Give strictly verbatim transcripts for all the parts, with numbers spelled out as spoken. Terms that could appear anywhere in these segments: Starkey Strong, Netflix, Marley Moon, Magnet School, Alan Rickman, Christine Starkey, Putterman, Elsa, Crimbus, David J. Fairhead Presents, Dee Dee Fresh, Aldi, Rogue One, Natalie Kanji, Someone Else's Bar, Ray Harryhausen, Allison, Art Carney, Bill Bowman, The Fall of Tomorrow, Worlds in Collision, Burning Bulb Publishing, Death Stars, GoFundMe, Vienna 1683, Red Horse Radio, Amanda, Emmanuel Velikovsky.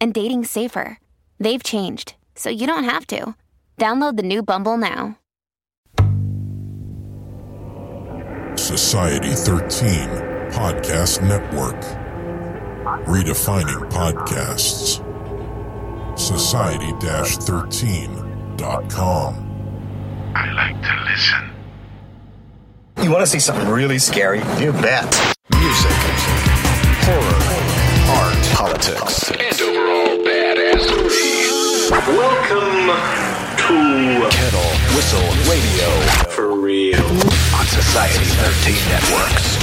and dating safer. They've changed, so you don't have to. Download the new Bumble now. Society thirteen Podcast Network. Redefining podcasts. society thirteen dot com. I like to listen. You want to see something really scary? You bet. Music, horror, art, politics, and overall badassery. Welcome to Kettle Whistle Radio. For real. On Society thirteen Networks.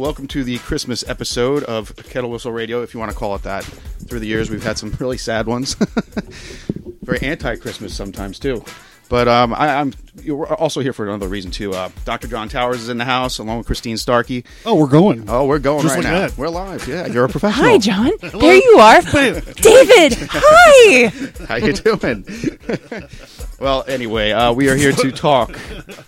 Welcome to the Christmas episode of Kettle Whistle Radio, if you want to call it that. Through the years, we've had some really sad ones. Very anti-Christmas sometimes, too. But um, I, I'm we're also here for another reason, too. Uh, Doctor John Towers is in the house, along with Christine Starkey. Oh, we're going. Oh, we're going Just right like now. That. We're live. Yeah, you're a professional. Hi, John. Hello. There you are. David, hi. How you doing? Well, anyway, uh, we are here to talk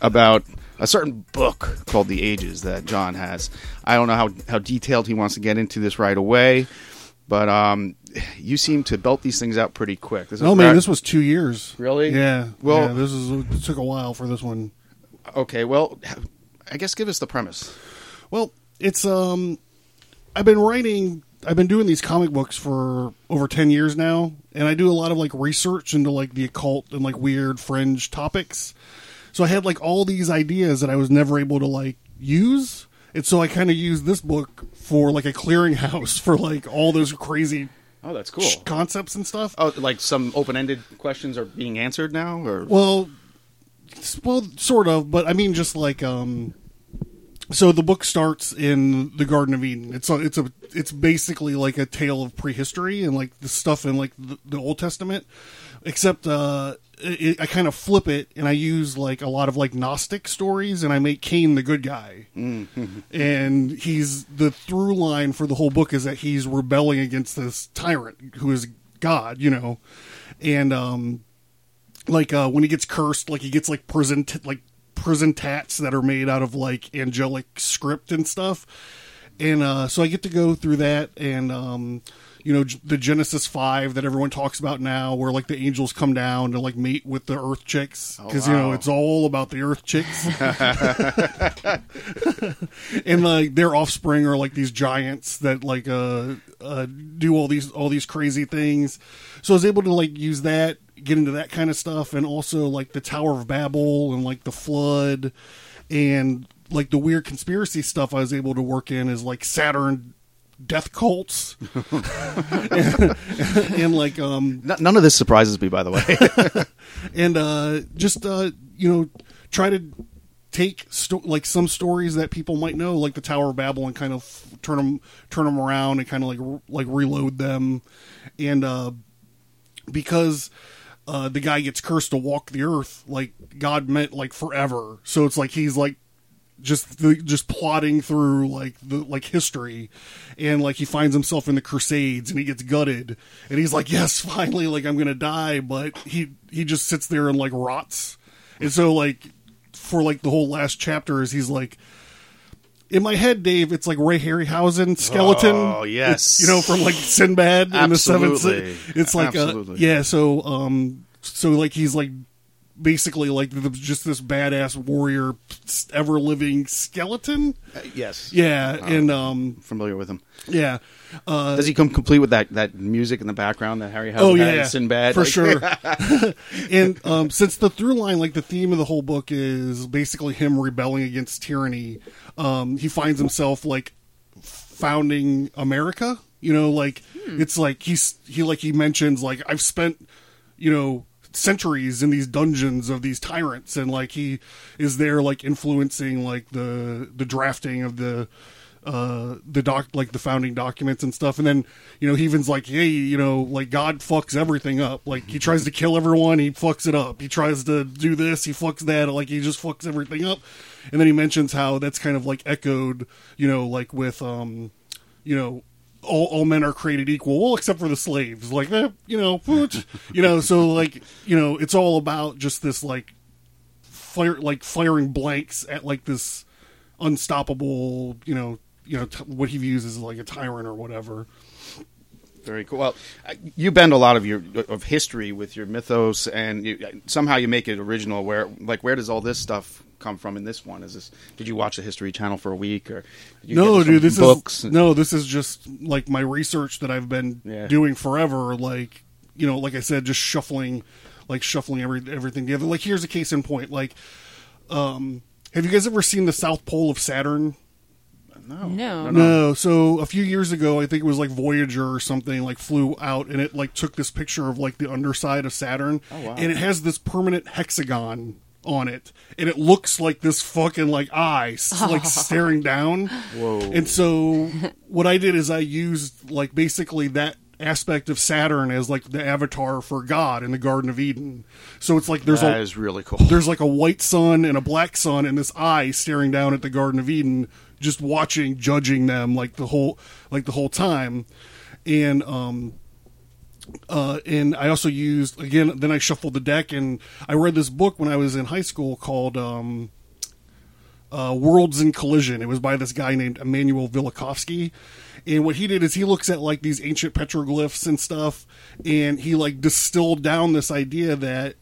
about... a certain book called The Ages that John has. I don't know how, how detailed he wants to get into this right away, but um, you seem to belt these things out pretty quick. This no, man, this was two years. Really? Yeah. Well, yeah, this is it took a while for this one. Okay, well, I guess give us the premise. Well, it's um, I've been writing, I've been doing these comic books for over ten years now, and I do a lot of like research into like the occult and like weird fringe topics. So I had like all these ideas that I was never able to like use. And so I kind of used this book for like a clearinghouse for like all those crazy oh, that's cool. sh- concepts and stuff. Oh, like some open-ended questions are being answered now? Or Well, well, sort of. But I mean just like, um, so the book starts in the Garden of Eden. It's a, it's a, it's basically like a tale of prehistory and like the stuff in like the, the Old Testament. Except, uh... I kind of flip it and I use like a lot of like Gnostic stories and I make Cain the good guy. Mm-hmm. And he's the through line for the whole book is that he's rebelling against this tyrant who is God, you know? And, um, like, uh, when he gets cursed, like he gets like prison, t- like prison tats that are made out of like angelic script and stuff. And, uh, so I get to go through that and, um, you know, the Genesis five that everyone talks about now where, like, the angels come down to, like, mate with the earth chicks. Because, oh, wow. You know, it's all about the earth chicks. And, like, their offspring are, like, these giants that, like, uh, uh, do all these all these crazy things. So I was able to, like, use that, get into that kind of stuff. And also, like, the Tower of Babel and, like, the Flood. And, like, the weird conspiracy stuff I was able to work in is, like, Saturn... death cults and, and like um none of this surprises me, by the way. And uh just uh you know try to take sto- like some stories that people might know, like the Tower of Babel, and kind of turn them turn them around and kind of like re- like reload them. And uh because uh the guy gets cursed to walk the earth, like God meant like forever, so it's like he's like just the, just plodding through like the like history, and like he finds himself in the Crusades and he gets gutted and he's like, yes, finally, like I'm gonna die, but he he just sits there and like rots. And so like for like the whole last chapter is he's like, in my head, Dave, it's like Ray Harryhausen skeleton. Oh, yes. It's, you know, from like Sinbad in the seventh. It's like, uh, yeah. So, um, so like he's like basically like the, just this badass warrior, ever living skeleton. Uh, yes. Yeah. Um, and, um, I'm familiar with him. Yeah. Uh, Does he come complete with that, that music in the background that Harryhausen oh, had yeah, in Sinbad? For like, sure. And, um, since the through line, like the theme of the whole book is basically him rebelling against tyranny. Um, he finds himself like founding America, you know, like hmm. it's like he's, he, like he mentions like, I've spent, you know, centuries in these dungeons of these tyrants. And like, he is there like influencing like the, the drafting of the, uh, the doc, like the founding documents and stuff. And then, you know, he even's like, hey, you know, like God fucks everything up. Like he tries to kill everyone. He fucks it up. He tries to do this. He fucks that. Like he just fucks everything up. And then he mentions how that's kind of like echoed, you know, like with, um, you know, all, all men are created equal, well, except for the slaves, like, eh, you know, you know, so like, you know, it's all about just this like fire, like firing blanks at like this unstoppable, you know, you know, t- what he views as like a tyrant or whatever. Very cool. Well, you bend a lot of your of history with your mythos, and you, somehow you make it original. Where, like, where does all this stuff come from in this one? Is this? Did you watch the History Channel for a week, or did you no, get dude? This books is and, no. This is just like my research that I've been yeah. doing forever. Like, you know, like I said, just shuffling, like shuffling every everything together. Like, here's a case in point. Like, um, have you guys ever seen the South Pole of Saturn? No. no, no. So a few years ago, I think it was like Voyager or something like flew out, and it like took this picture of like the underside of Saturn. Oh, wow. And it has this permanent hexagon on it, and it looks like this fucking like eye, oh. like staring down. Whoa. And so what I did is I used like basically that aspect of Saturn as like the avatar for God in the Garden of Eden. So it's like there's that a, is really cool. There's like a white sun and a black sun and this eye staring down at the Garden of Eden, just watching, judging them like the whole, like the whole time. And, um, uh, and I also used, again, then I shuffled the deck, and I read this book when I was in high school called, um, uh, Worlds in Collision. It was by this guy named Emmanuel Velikovsky. And what he did is he looks at like these ancient petroglyphs and stuff, and he like distilled down this idea that,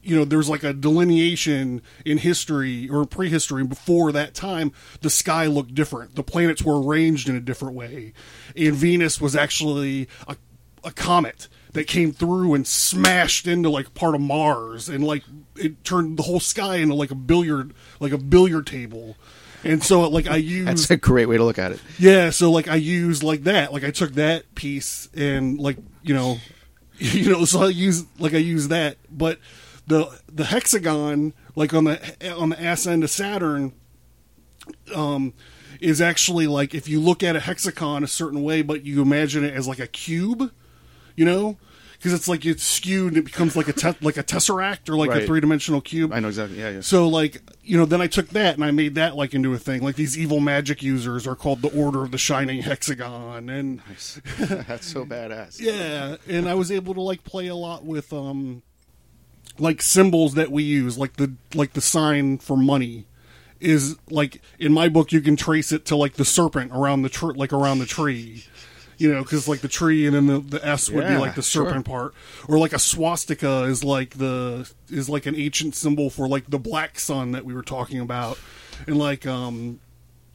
you know, there's like a delineation in history or prehistory before that time. The sky looked different. The planets were arranged in a different way. And Venus was actually a, a comet that came through and smashed into like part of Mars. And like it turned the whole sky into like a billiard, like a billiard table. And so like I used... That's a great way to look at it. Yeah. So like I used like that, like I took that piece and like, you know, you know, so I use like I use that, but the the hexagon like on the on the ass end of Saturn um is actually like if you look at a hexagon a certain way but you imagine it as like a cube, you know, because it's like it's skewed and it becomes like a te- like a tesseract or like right. a three-dimensional cube. I know exactly. Yeah, yeah. So like, you know, then I took that and I made that like into a thing. Like these evil magic users are called the Order of the Shining Hexagon, and nice. That's so badass. Yeah, and I was able to like play a lot with um like symbols that we use, like the like the sign for money is like in my book you can trace it to like the serpent around the tree, like around the tree, you know, because like the tree and then the, the S would yeah, be like the serpent sure. part, or like a swastika is like the is like an ancient symbol for like the black sun that we were talking about, and like um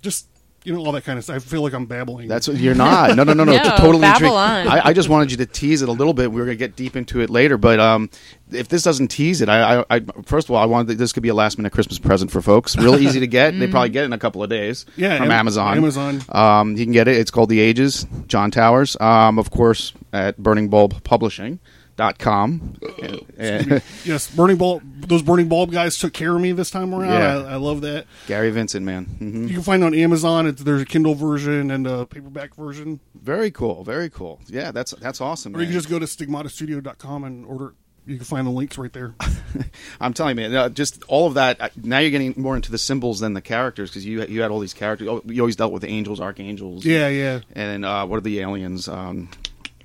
just, you know, all that kind of stuff. I feel like I'm babbling. That's what you're not. No, no, no, no. no totally. I, I just wanted you to tease it a little bit. We were going to get deep into it later, but um, if this doesn't tease it, I, I, I first of all, I wanted to, this could be a last minute Christmas present for folks. Real easy to get. They probably get it in a couple of days. Yeah, from Am- Amazon. Amazon. Um, you can get it. It's called The Ages, John Towers. Um, of course, at Burning Bulb Publishing. Dot com. Yes, Burning Bulb. Those Burning Bulb guys took care of me this time around. Yeah. I, I love that. Gary Vincent, man. Mm-hmm. You can find it on Amazon. It's, there's a Kindle version and a paperback version. Very cool. Very cool. Yeah, that's that's awesome. Or man. You can just go to stigmata studio dot com and order it. You can find the links right there. I'm telling you, man, just all of that. Now you're getting more into the symbols than the characters, because you you had all these characters. You always dealt with angels, archangels. Yeah, yeah. And uh, what are the aliens? Um,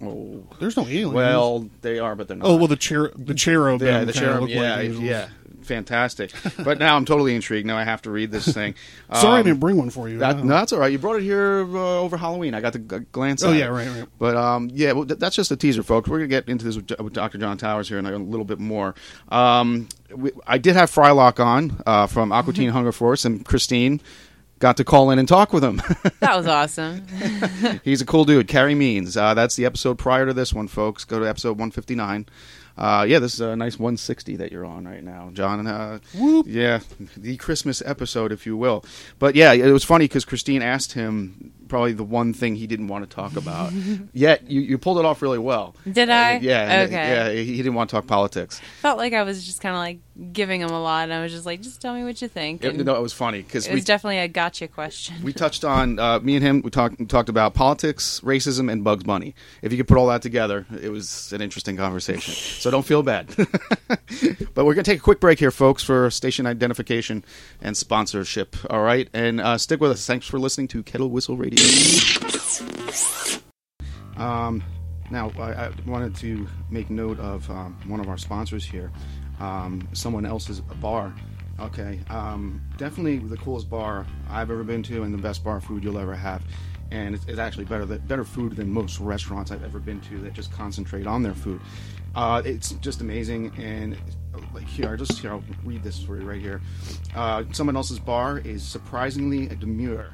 oh, there's no aliens. Well, they are, but they're not. Oh, well, the cher- the cherub. Yeah, the cherub. Yeah, like yeah. Fantastic. But now I'm totally intrigued. Now I have to read this thing. Um, Sorry I didn't bring one for you. That, no, that's all right. You brought it here uh, over Halloween. I got to g- glance oh, at it. Oh, yeah, right, right. But, um, yeah, well, th- that's just a teaser, folks. We're going to get into this with, with Doctor John Towers here in a little bit more. Um, we, I did have Frylock on uh, from Aqua Teen Hunger Force, and Christine got to call in and talk with him. That was awesome. He's a cool dude. Carrie Means. Uh, that's the episode prior to this one, folks. Go to episode one fifty-nine. Uh, yeah, this is a nice one sixty that you're on right now, John. Uh, Whoop. Yeah, the Christmas episode, if you will. But yeah, it was funny because Christine asked him probably the one thing he didn't want to talk about. Yet you, you pulled it off really well. Did I? Uh, yeah. Okay. Yeah, he didn't want to talk politics. Felt like I was just kind of like giving him a lot, and I was just like, just tell me what you think. It, no, it was funny because it we, was definitely a gotcha question. We touched on uh, me and him. We talked we talked about politics, racism, and Bugs Bunny. If you could put all that together, it was an interesting conversation. So don't feel bad. But we're going to take a quick break here, folks, for station identification and sponsorship. All right? And uh, stick with us. Thanks for listening to Kettle Whistle Radio. Um, now, I, I wanted to make note of um, one of our sponsors here, um, Someone Else's Bar. Okay. Um, definitely the coolest bar I've ever been to and the best bar food you'll ever have. And it's, it's actually better, than, better food than most restaurants I've ever been to that just concentrate on their food. Uh, it's just amazing, and like here, just here, I'll read this for you right here. Uh, Someone Else's Bar is surprisingly demure.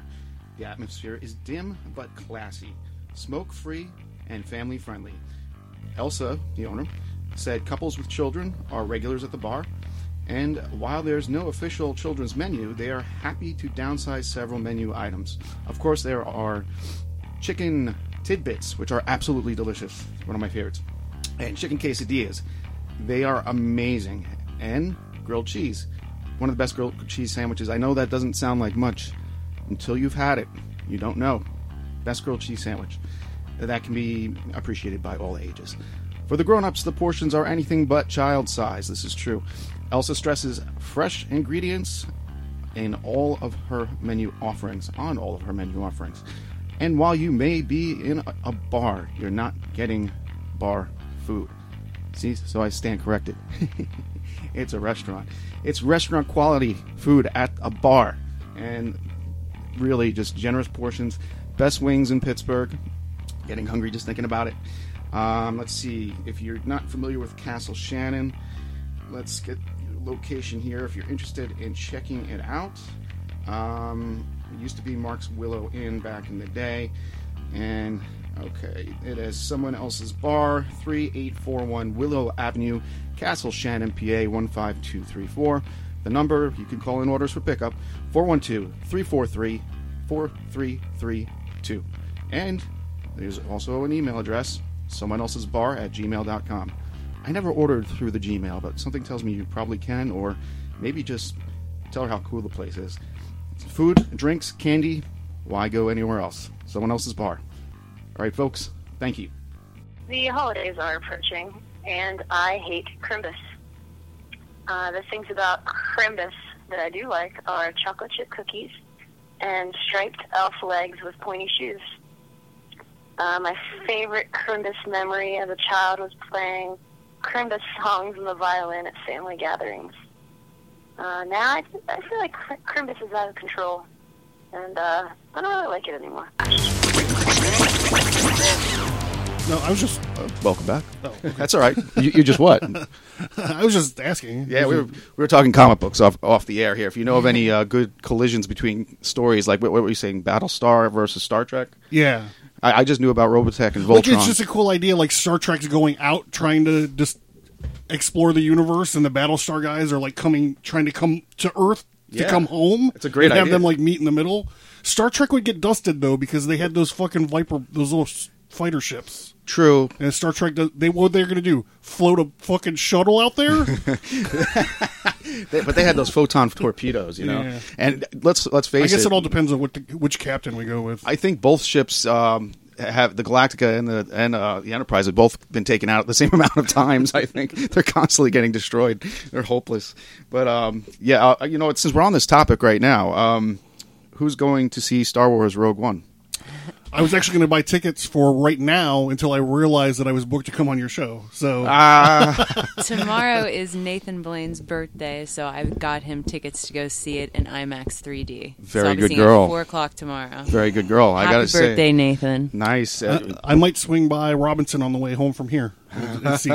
The atmosphere is dim but classy, smoke-free, and family-friendly. Elsa, the owner, said couples with children are regulars at the bar, and while there's no official children's menu, they are happy to downsize several menu items. Of course, there are chicken tidbits, which are absolutely delicious, one of my favorites, and chicken quesadillas. They are amazing. And grilled cheese. One of the best grilled cheese sandwiches. I know that doesn't sound like much. Until you've had it, you don't know. Best grilled cheese sandwich. That can be appreciated by all ages. For the grown-ups, the portions are anything but child size. This is true. Elsa stresses fresh ingredients in all of her menu offerings, on all of her menu offerings. And while you may be in a bar, you're not getting bar food. See, so I stand corrected. It's a restaurant. It's restaurant quality food at a bar, and really just generous portions. Best wings in Pittsburgh. Getting hungry just thinking about it. Um, let's see, if you're not familiar with Castle Shannon, let's get your location here if you're interested in checking it out. Um, it used to be Mark's Willow Inn back in the day, and okay, it is Someone Else's Bar, thirty-eight forty-one Willow Avenue, Castle Shannon, P A one five two three four. The number, you can call in orders for pickup, four one two, three four three, four three three two. And there's also an email address, someoneelsesbar at gmail dot com. I never ordered through the Gmail, but something tells me you probably can, or maybe just tell her how cool the place is. Food, drinks, candy, why go anywhere else? Someone Else's Bar. All right, folks, thank you. The holidays are approaching, and I hate Crimbus. Uh, the things about Crimbus that I do like are chocolate chip cookies and striped elf legs with pointy shoes. Uh, my favorite Crimbus memory as a child was playing Crimbus songs on the violin at family gatherings. Uh, now I, I feel like Crimbus is out of control, and uh, I don't really like it anymore. No, I was just... Uh, welcome back. Oh, okay. That's all right. You, you just what? I was just asking. Yeah, we were, we were talking comic books off off the air here. If you know of any uh, good collisions between stories, like what, what were you saying, Battlestar versus Star Trek? Yeah. I, I just knew about Robotech and Voltron. Like, it's just a cool idea, like Star Trek's going out trying to just explore the universe, and the Battlestar guys are like coming, trying to come to Earth yeah. to come home. It's a great and idea. And have them like meet in the middle. Star Trek would get dusted, though, because they had those fucking Viper, those little fighter ships. True. And Star Trek, does, they what they're going to do? Float a fucking shuttle out there? they, but they had those photon torpedoes, you know? Yeah. And let's let's face it. I guess it, it all depends on what the, which captain we go with. I think both ships um, have the Galactica and the and uh, the Enterprise have both been taken out the same amount of times. I think they're constantly getting destroyed. They're hopeless. But um, yeah, uh, you know, it's, since we're on this topic right now, um, who's going to see Star Wars Rogue One? I was actually going to buy tickets for right now until I realized that I was booked to come on your show. So uh. Tomorrow is Nathan Blaine's birthday, so I got him tickets to go see it in IMAX three D. Very so I'll be good girl. It at four o'clock tomorrow. Very good girl. I Happy gotta birthday, say, Nathan. Nice. Uh, I might swing by Robinson on the way home from here. See.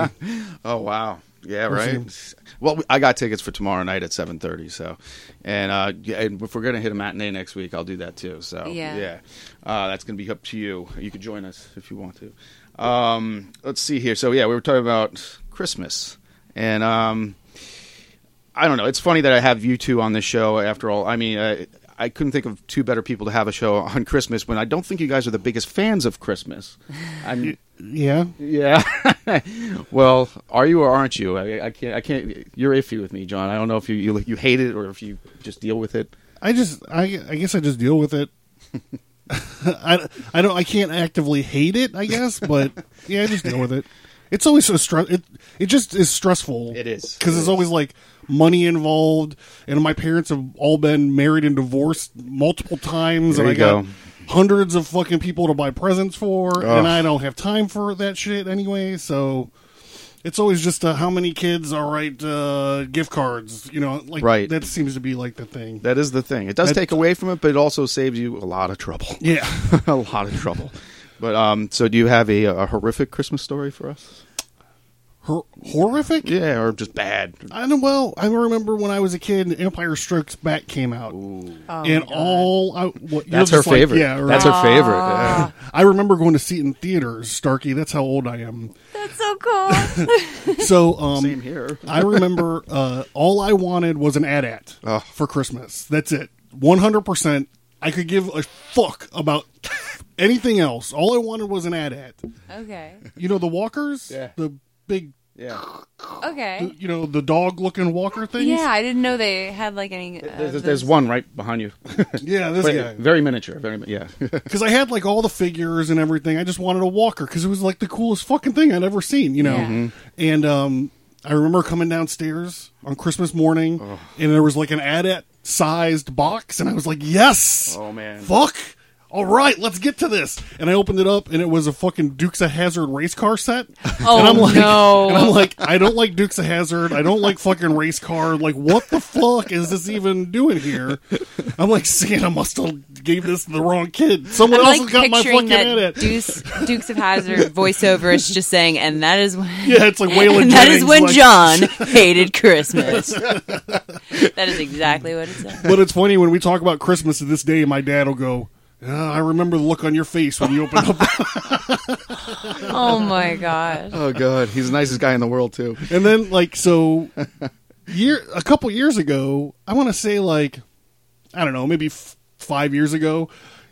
Oh wow. Yeah, right. Well, I got tickets for tomorrow night at seven thirty. So, and, uh, yeah, and if we're going to hit a matinee next week, I'll do that too. So, yeah, yeah. Uh, that's going to be up to you. You could join us if you want to. Um, let's see here. So, yeah, we were talking about Christmas. And um, I don't know. It's funny that I have you two on this show after all. I mean, I, I couldn't think of two better people to have a show on Christmas when I don't think you guys are the biggest fans of Christmas. I mean... Yeah, yeah. Well, are you or aren't you? I, I can't. I can't. You're iffy with me, John. I don't know if you, you you hate it or if you just deal with it. I just. I. I guess I just deal with it. I. I don't. I can't actively hate it, I guess, but yeah, I just deal with it. It's always so stress. It. It just is stressful. It is because there's always like money involved, and my parents have all been married and divorced multiple times, there and you I go. got. Hundreds of fucking people to buy presents for, Ugh. and I don't have time for that shit anyway, so it's always just uh, how many kids are right uh, gift cards, you know, like right. that seems to be like the thing. That is the thing. It does that, take away from it, but it also saves you a lot of trouble. Yeah. A lot of trouble. But um, so do you have a, a horrific Christmas story for us? Her- horrific? Yeah, or just bad. I know. Well, I remember when I was a kid, Empire Strikes Back came out, Ooh. Oh, and all I, what, that's her favorite. Like, yeah, right. that's her favorite. Yeah. I remember going to see it in theaters, Starkey. That's how old I am. That's so cool. so um, same here. I remember uh, all I wanted was an AT-AT oh. for Christmas. That's it. One hundred percent. I could give a fuck about anything else. All I wanted was an AT-AT. Okay. You know the walkers. Yeah. The big. Yeah. Okay. You know, the dog-looking walker things? Yeah, I didn't know they had, like, any... Uh, there's, there's one right behind you. yeah, this but, guy. Very miniature. Very mi- yeah. Because I had, like, all the figures and everything. I just wanted a walker because it was, like, the coolest fucking thing I'd ever seen, you know? Yeah. Mm-hmm. And um, I remember coming downstairs on Christmas morning, oh. and there was, like, an AT-AT-sized box, and I was like, yes! Oh, man. Fuck! All right, let's get to this. And I opened it up, and it was a fucking Dukes of Hazzard race car set. Oh, and I'm like, no. And I'm like, I don't like Dukes of Hazzard. I don't like fucking race car. Like, what the fuck is this even doing here? I'm like, Santa must have gave this to the wrong kid. Someone I'm else like has got my fucking edit. Deuce, Dukes of Hazzard voiceover is just saying, and that is when... Yeah, it's like Waylon Jennings. That is when like, John hated Christmas. That is exactly what it said. But it's funny, when we talk about Christmas to this day, my dad will go, Uh, I remember the look on your face when you opened up. Oh, my God. Oh, God. He's the nicest guy in the world, too. And then, like, so year a couple years ago, I want to say, like, I don't know, maybe f- five years ago,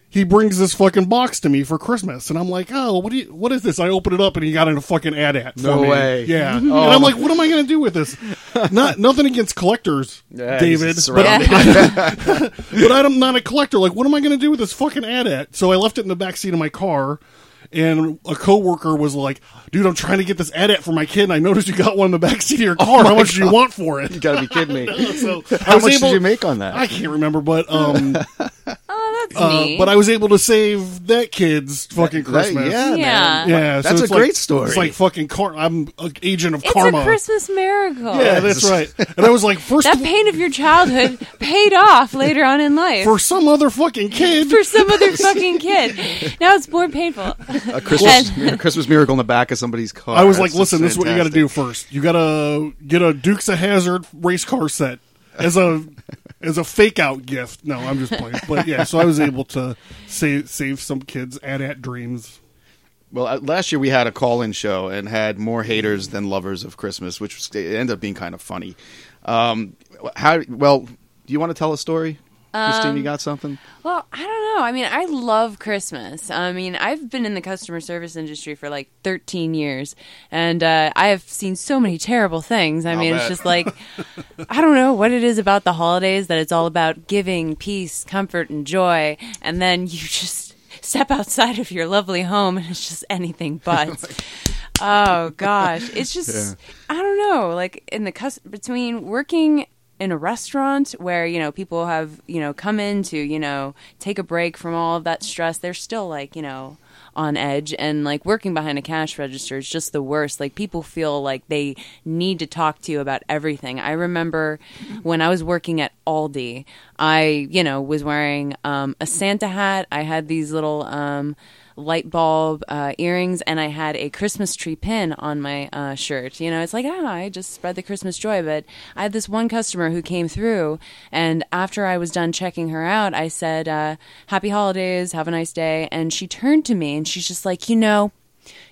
he brings this fucking box to me for Christmas. And I'm like, oh, what do you, what is this? I open it up, and he got in a fucking AT-AT. No me. way. Yeah. Oh. And I'm like, what am I going to do with this? Not Nothing against collectors, yeah, David. But, I, but I'm not a collector. Like, what am I going to do with this fucking AT-AT? So I left it in the backseat of my car, and a coworker was like, dude, I'm trying to get this AT-AT for my kid, and I noticed you got one in the backseat of your car. Oh How much God. do you want for it? You got to be kidding me. so How much able, did you make on that? I can't remember, but... Um, oh, that's uh, neat. But I was able to save that kid's fucking that, Christmas. That, yeah, yeah. Man. yeah. That's so a great like, story. It's like fucking car. I'm an agent of it's karma. It's a Christmas miracle. Yeah, that's right. And I was like, first that of pain of your childhood paid off later on in life for some other fucking kid. for some other fucking kid. Now it's more painful. A Christmas, and, a Christmas miracle in the back of somebody's car. I was that's like, listen, fantastic. This is what you got to do first. You got to get a Dukes of Hazzard race car set as a. As a fake-out gift. No, I'm just playing. But, yeah, so I was able to save, save some kids' AT-AT dreams. Well, last year we had a call-in show and had more haters than lovers of Christmas, which ended up being kind of funny. Um, how? Well, do you want to tell a story? Christine, you got something? Well, I don't know. I mean, I love Christmas. I mean, I've been in the customer service industry for like thirteen years, and uh, I have seen so many terrible things. I I'll mean, bet. It's just like, I don't know what it is about the holidays that it's all about giving, peace, comfort, and joy, and then you just step outside of your lovely home and it's just anything but. Oh, gosh. It's just, yeah. I don't know, like in the cus- between working in a restaurant where, you know, people have, you know, come in to, you know, take a break from all of that stress. They're still like, you know, on edge, and like working behind a cash register is just the worst. Like people feel like they need to talk to you about everything. I remember when I was working at Aldi, I, you know, was wearing um, a Santa hat. I had these little um, light bulb uh, earrings, and I had a Christmas tree pin on my uh, shirt. You know, it's like, ah, I just spread the Christmas joy. But I had this one customer who came through, and after I was done checking her out, I said, uh, happy holidays, have a nice day. And she turned to me, and she's just like, you know,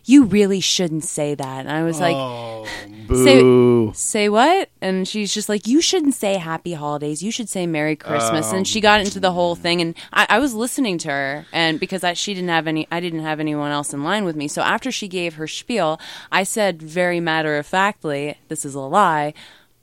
you really shouldn't say that. And I was like, oh, boo. Say, say what? And she's just like, you shouldn't say happy holidays. You should say Merry Christmas. Um, and she got into the whole thing. And I, I was listening to her, and because I, she didn't have any, I didn't have anyone else in line with me. So after she gave her spiel, I said very matter-of-factly, this is a lie,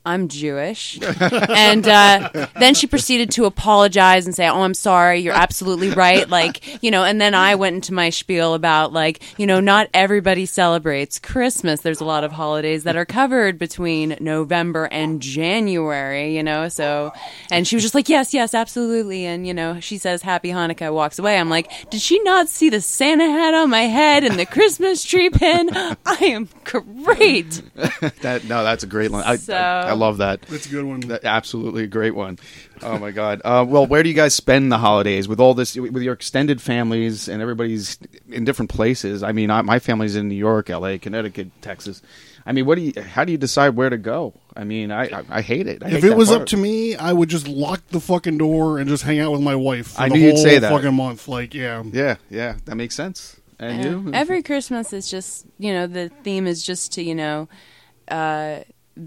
I'm Jewish. And uh, then she proceeded to apologize and say, oh, I'm sorry. You're absolutely right. Like, you know, and then I went into my spiel about, like, you know, not everybody celebrates Christmas. There's a lot of holidays that are covered between November and January, you know, so. And she was just like, yes, yes, absolutely. And, you know, she says, happy Hanukkah, walks away. I'm like, did she not see the Santa hat on my head and the Christmas tree pin? I am great. that, no, that's a great line. I, so. I, I, I love that. That's a good one. That, absolutely a great one. Oh, my God. Uh, well, where do you guys spend the holidays with all this, with your extended families and everybody's in different places? I mean, I, my family's in New York, L A, Connecticut, Texas. I mean, what do you? How do you decide where to go? I mean, I I, I hate it. I if it was part. up to me, I would just lock the fucking door and just hang out with my wife for I the knew whole you'd say that. fucking month. Like, yeah. Yeah, yeah. That makes sense. And yeah. you? Every Christmas is just, you know, the theme is just to, you know, uh,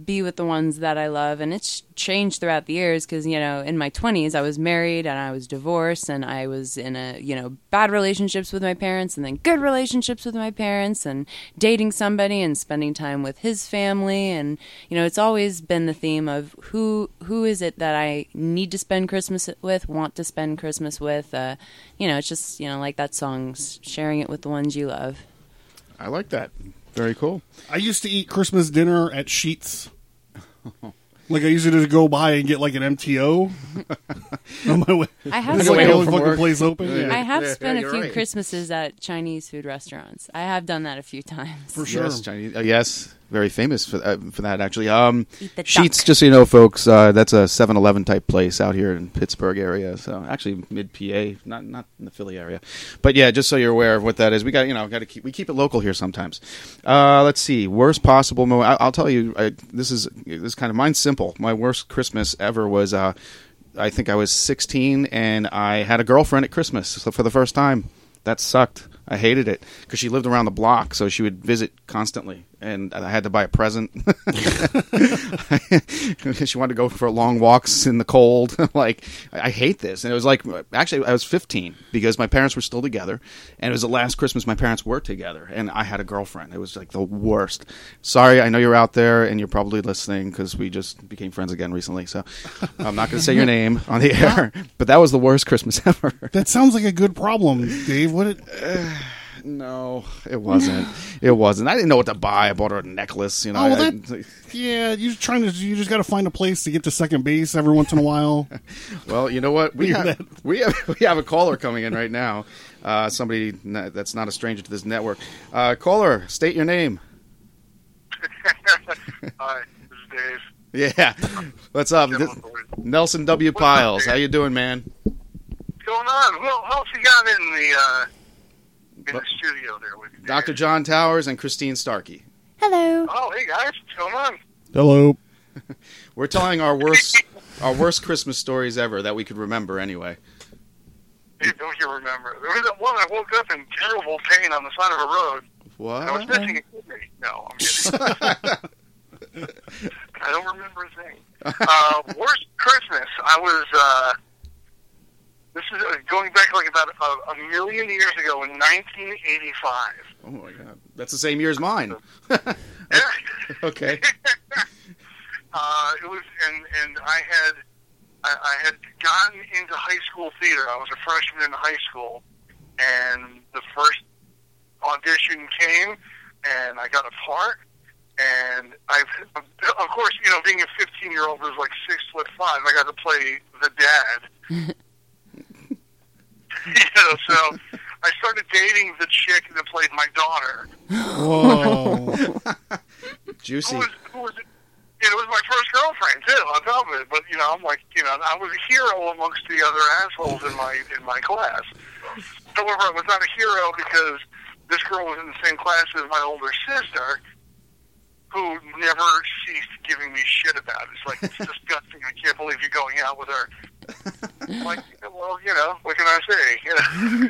be with the ones that I love. And it's changed throughout the years because, you know, in my twenties, I was married and I was divorced and I was in a, you know, bad relationships with my parents and then good relationships with my parents and dating somebody and spending time with his family. And, you know, it's always been the theme of who who is it that I need to spend Christmas with, want to spend Christmas with. Uh, you know, it's just, you know, like that song, sharing it with the ones you love. I like that. Very cool. I used to eat Christmas dinner at Sheetz. Like, I used to just go by and get, like, an M T O. On my way. I have spent, like, the only fucking place open. Yeah. Yeah. I have yeah, spent yeah, a few right. Christmases at Chinese food restaurants. I have done that a few times. For sure. Yes, Chinese, uh, yes. Very famous for, uh, for that, actually. Um, Sheetz, just so you know, folks, uh, that's a seven eleven type place out here in Pittsburgh area. So actually, mid P A, not not in the Philly area, but yeah, just so you're aware of what that is. We got you know got to keep we keep it local here sometimes. Uh, let's see, worst possible moment. I, I'll tell you, I, this is this is kind of mine's simple. My worst Christmas ever was, uh, I think I was sixteen and I had a girlfriend at Christmas for the first time. That sucked. I hated it because she lived around the block, so she would visit constantly. And I had to buy a present. She wanted to go for long walks in the cold. Like, I hate this. And it was like, actually, I was fifteen because my parents were still together. And it was the last Christmas my parents were together. And I had a girlfriend. It was like the worst. Sorry, I know you're out there and you're probably listening because we just became friends again recently. So I'm not going to say your name on the air. But that was the worst Christmas ever. That sounds like a good problem, Dave. What it... Uh... No, it wasn't. It wasn't. I didn't know what to buy. I bought her a necklace. You know. Oh, well, that, I, yeah, you're trying to. You just got to find a place to get to second base every once in a while. Well, you know what? We have, we have we have a caller coming in right now. Uh, somebody that's not a stranger to this network. Uh, caller, state your name. Hi, this is Dave. Yeah, what's up? This, Nelson W. Pyles. How you doing, man? What's going on? Who else you got in the? Uh... In the studio there with Doctor John Towers and Christine Starkey. Hello. Oh, hey guys, what's going on? Hello. We're telling our worst, our worst Christmas stories ever that we could remember anyway. Hey, don't you remember? There was that one I woke up in terrible pain on the side of a road. What? I was missing a kidney. No, I'm kidding. I don't remember a thing. Uh, worst Christmas. I was. Uh, This is going back like about a, a million years ago in nineteen eighty-five. Oh, my God. That's the same year as mine. Okay. uh, it was, and, and I had I, I had gotten into high school theater. I was a freshman in high school, and the first audition came, and I got a part, and I've, of course, you know, being a fifteen-year-old who's like six foot five, I got to play the dad. You know, so I started dating the chick that played my daughter. Whoa. Juicy. Who was, who was, it was my first girlfriend, too, on top of it. But, you know, I'm like, you know, I was a hero amongst the other assholes in my in my class. However, I was not a hero because this girl was in the same class as my older sister, who never ceased giving me shit about it. It's like, it's disgusting. I can't believe you're going out with her. Like, well, you know, what can I say? You know?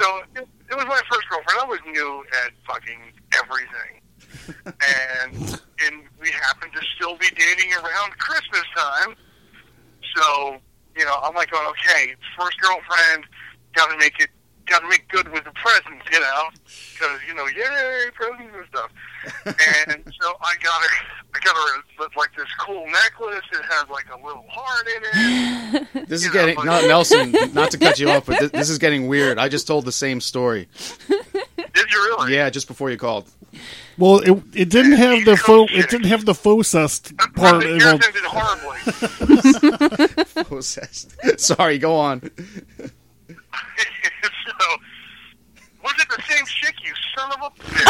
So it, it was my first girlfriend. I was new at fucking everything, and and we happened to still be dating around Christmas time. So, you know, I'm like, going, okay, first girlfriend, gotta make it, gotta make good with the presents, you know, because, you know, yay, presents and stuff. And so I got her, I got her like this cool necklace. It has like a little heart in it. This is you getting know, like, no, Nelson, not to cut you off, but this, this is getting weird. I just told the same story. Did you really? Yeah, just before you called. Well, it it didn't have the faux it didn't have the faux cest part. It ended horribly. Faux cest. Sorry, go on. So, was it the same chick, you son of a bitch?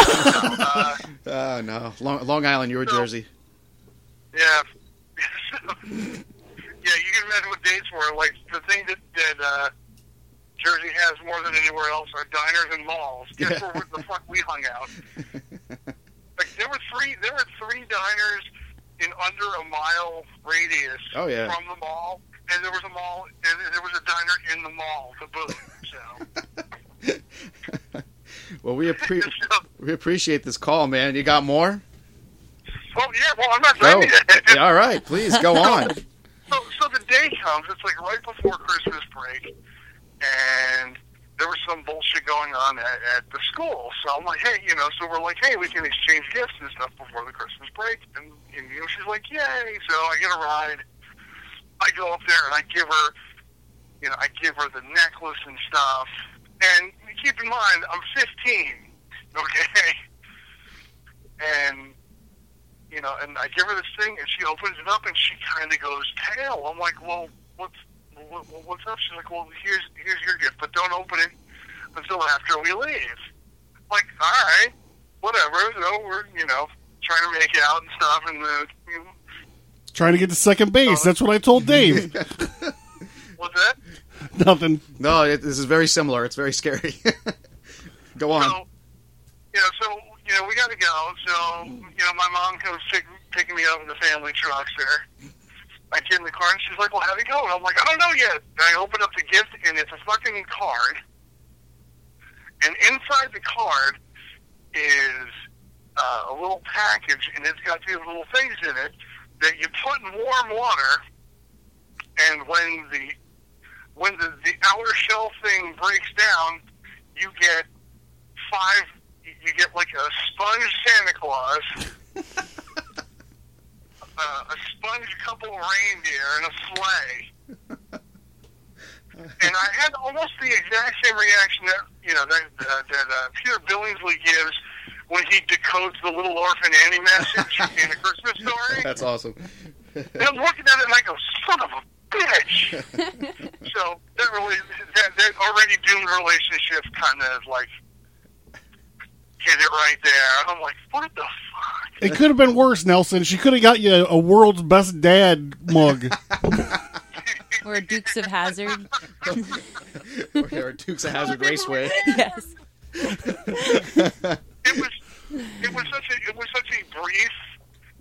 No, uh, oh, no. Long, Long Island, you were so, Jersey. Yeah. So, yeah, you can imagine what dates were. Like, the thing that, that uh, Jersey has more than anywhere else are diners and malls. Guess yeah. where the fuck we hung out. Like, there were three There were three diners in under a mile radius oh, yeah. from the mall. And there was a mall, and there was a diner in the mall, the booth, so. Well, we, appre- so, we appreciate this call, man. You got more? Oh, yeah, well, I'm not ready yet. All right, please, go on. So, so the day comes, it's like right before Christmas break, and there was some bullshit going on at, at the school. So I'm like, hey, you know, so we're like, hey, we can exchange gifts and stuff before the Christmas break. And, and you know, she's like, yay. So I get a ride. I go up there and I give her, you know, I give her the necklace and stuff. And keep in mind, I'm fifteen, okay? And, you know, and I give her this thing and she opens it up and she kind of goes pale. I'm like, well, what's what, what's up? She's like, well, here's here's your gift, but don't open it until after we leave. I'm like, all right, whatever. So we're, you know, trying to make out and stuff and the, you know, trying to get to second base. That's what I told Dave. What's that? Nothing. No, it, this is very similar. It's very scary. Go on. So, you know, so, you know, we got to go. So, you know, my mom comes pick, picking me up in the family truck there. I get in the car, and she's like, well, how'd it go? And I'm like, I don't know yet. And I open up the gift, and it's a fucking card. And inside the card is uh, a little package, and it's got these little things in it that you put in warm water, and when the when the, the outer shell thing breaks down, you get five. You get like a sponge Santa Claus, uh, a sponge couple reindeer, and a sleigh. And I had almost the exact same reaction that you know that uh, that uh, Peter Billingsley gives when he decodes the Little Orphan Annie message in A Christmas Story. That's awesome. And I'm looking at it and I go, son of a bitch! So that really, that, that already doomed relationship kind of like hit it right there. And I'm like, what the fuck? It could have been worse, Nelson. She could have got you a world's best dad mug. Or a Dukes of Hazzard. Or a Dukes of Hazzard Raceway. Yes. It was it was such a it was such a brief,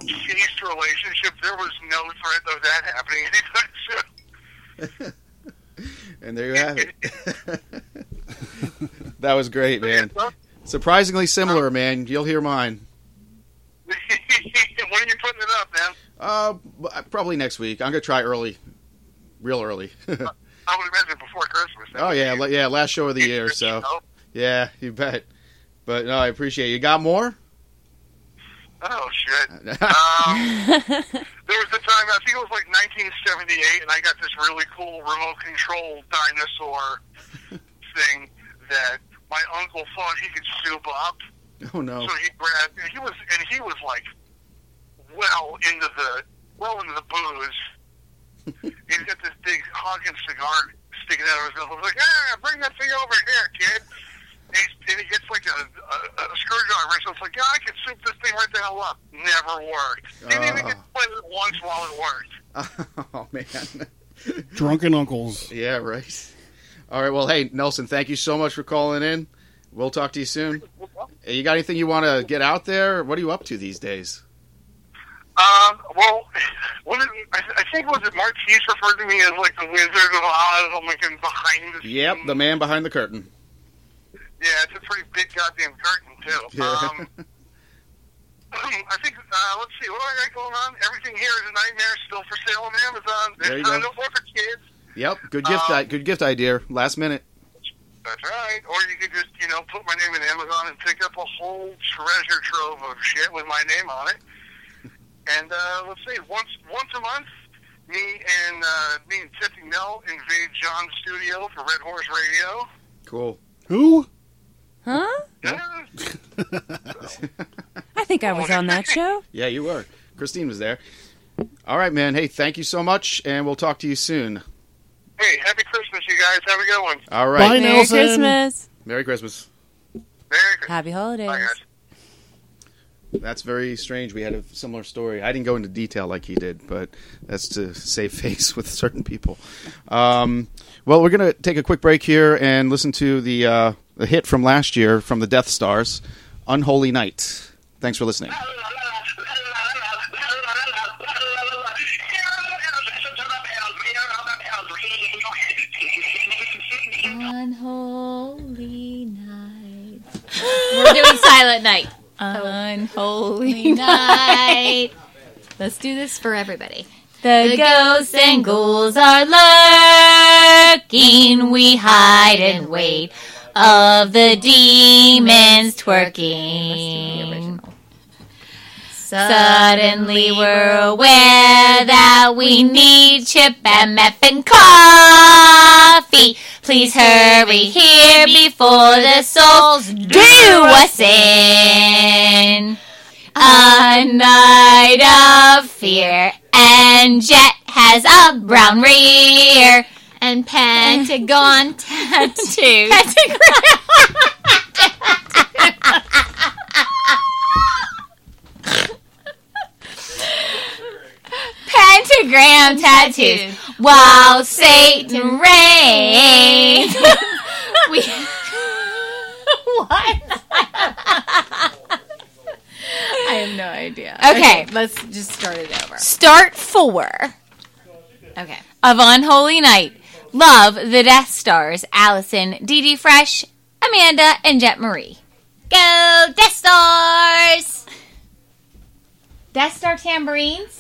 chaste relationship. There was no threat of that happening anytime soon. And there you have it. That was great, man. Surprisingly similar, man. You'll hear mine. When are you putting it up, man? Uh, probably next week. I'm gonna try early, real early. I would imagine before Christmas. Oh yeah, be. yeah. Last show of the year, so yeah, you bet. But no, I appreciate it. You got more? Oh, shit. Um, there was a time, I think it was like nineteen seventy-eight, and I got this really cool remote control dinosaur thing that my uncle thought he could soup up. Oh no! So he grabbed, and he was, and he was like, well into the, well into the booze. He's got this big honking cigar sticking out of his mouth. I was like, ah, bring that thing over here, kid. And, and he gets like a, a, a screw driver. So it's like, yeah, I can soup this thing right the hell up. Never worked. Didn't uh, even get to play it once while it worked. Oh man! Drunken uncles. Yeah, right. All right. Well, hey Nelson, thank you so much for calling in. We'll talk to you soon. You got anything you want to get out there? What are you up to these days? Um, well, what is, I, I think was it Martiz referred to me as like the Wizard of Oz, I'm like in behind the curtain. Yep, the man behind the curtain. Yeah, it's a pretty big goddamn curtain too. Yeah. Um, I think uh, let's see, what do I got going on? Everything here is a nightmare. Still for sale on Amazon. There you go. No more for kids. Yep, good gift. Um, good gift idea. Last minute. That's right. Or you could just, you know, put my name in Amazon and pick up a whole treasure trove of shit with my name on it. And uh, let's see, once once a month, me and uh, me and Tiffany Mell invade John's studio for Red Horse Radio. Cool. Who? Huh? Yeah. I think I was on that show. Yeah, you were. Christine was there. All right, man. Hey, thank you so much, and we'll talk to you soon. Hey, happy Christmas, you guys. Have a good one. All right. Bye, Merry Nelson. Christmas. Merry Christmas. Merry Christmas. Happy holidays. Bye, guys. That's very strange. We had a similar story. I didn't go into detail like he did, but that's to save face with certain people. Um, well, we're going to take a quick break here and listen to the, uh, the hit from last year from the Death Stars, Unholy Night. Thanks for listening. Unholy night. We're doing Silent Night. Unholy night. Let's do this for everybody. The, the ghosts and ghouls are lurking. We hide and wait of the demons twerking. Let's do the original. Suddenly we're aware that we need Chip and Meffin coffee. Please hurry here before the souls do us in. A night of fear, and Jet has a brown rear, and Pentagon tattoo. Pentagram. Pentagram tattoos. While Satan reigns. we What? I have no idea. Okay. Okay, let's just start it over. Start four. Okay. Of Unholy Night. Love, the Death Stars, Allison, Dee Dee Fresh, Amanda, and Jet Marie. Go Death Stars! Death Star tambourines?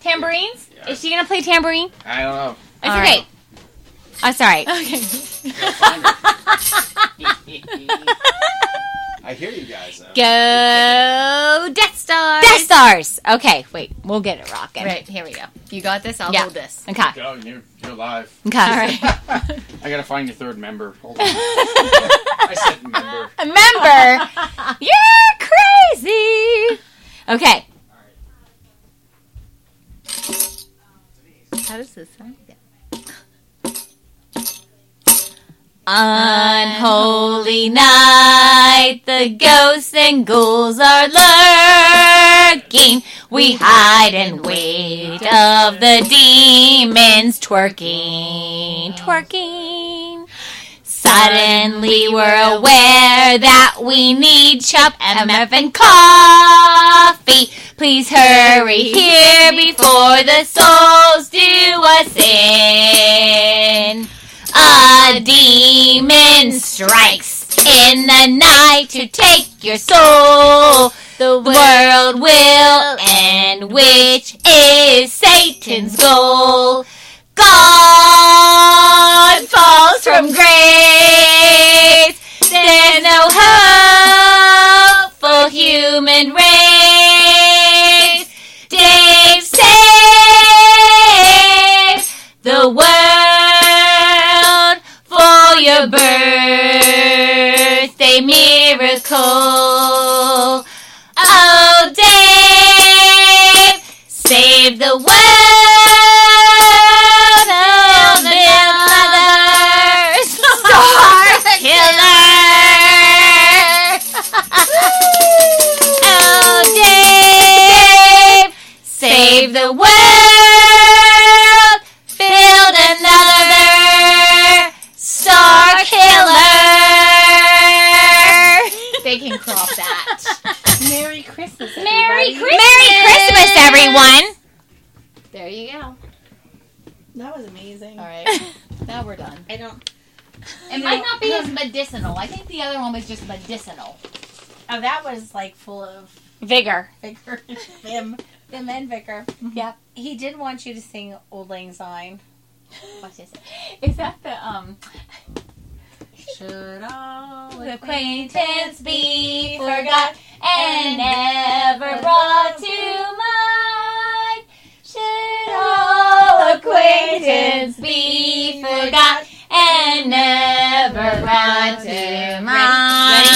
Tambourines? Yeah. Is she going to play tambourine? I don't know. It's all okay. Right. Oh, sorry. Okay. I hear you guys, though. Go Death Stars. Death Stars. Okay, wait. We'll get it rocking. Right, here we go. You got this? I'll yeah. hold this. Okay. Go, you're, you're live. Okay. All right. I got to find your third member. Hold on. I said member. A member? You're crazy. Okay. How does this sound? Unholy night, the ghosts and ghouls are lurking. We hide and wait of the demons twerking, twerking. Suddenly we're aware that we need Chop, M F, and coffee. Please hurry here before the souls do us in. A demon strikes in the night to take your soul. The world will end, which is Satan's goal. God falls from grace. There's no hope for human race. Dave saves the world for your birth. That was amazing. All right. Now we're done. I don't... It you might know, not be as medicinal. I think the other one was just medicinal. Oh, that was, like, full of... Vigor. Vigor. Vim. Vim and Vigor. Mm-hmm. Yeah. He did want you to sing Old Lang Syne. Watch this. Is that the, um... Should all acquaintance be forgot and never brought to mind? Should all acquaintance be forgot and never brought to mind?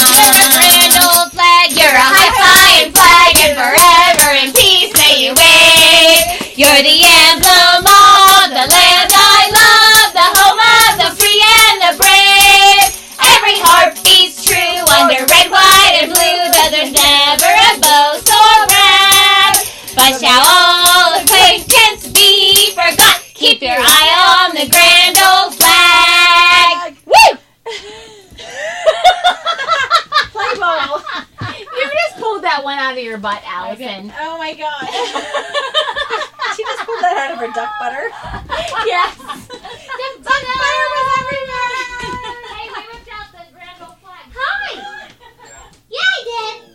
You're a grand old flag, you're a high-flying flag, and forever in peace may you wave. You're the emblem of the land I love, the home of the free and the brave. Every heart beats true under red, white, and blue, though there's never a boast or rap. But shall all acquaintance be forgot? Keep your eye on the grand old flag. Woo! Play ball. You just pulled that one out of your butt, Allison. Oh my god. She just pulled that out of her duck butter. Yes. The duck butter was everywhere. Hey, we ripped out the grand old flag. Hi. Yeah, I did.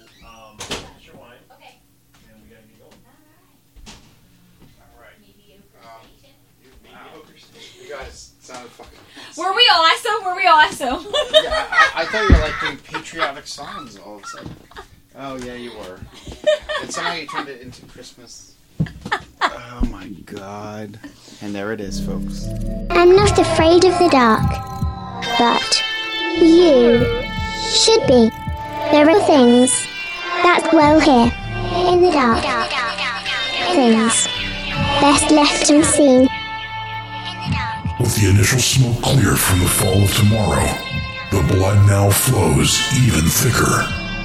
Sounded fucking nice. Were we awesome? Were we awesome? Yeah, I, I thought you were like doing patriotic songs all of a sudden. Oh yeah, you were. And somehow you turned it into Christmas. Oh my god. And there it is, folks. I'm not afraid of the dark, but you should be. There are things that dwell here in the dark. Things best left unseen. With the initial smoke clear from the fall of tomorrow, the blood now flows even thicker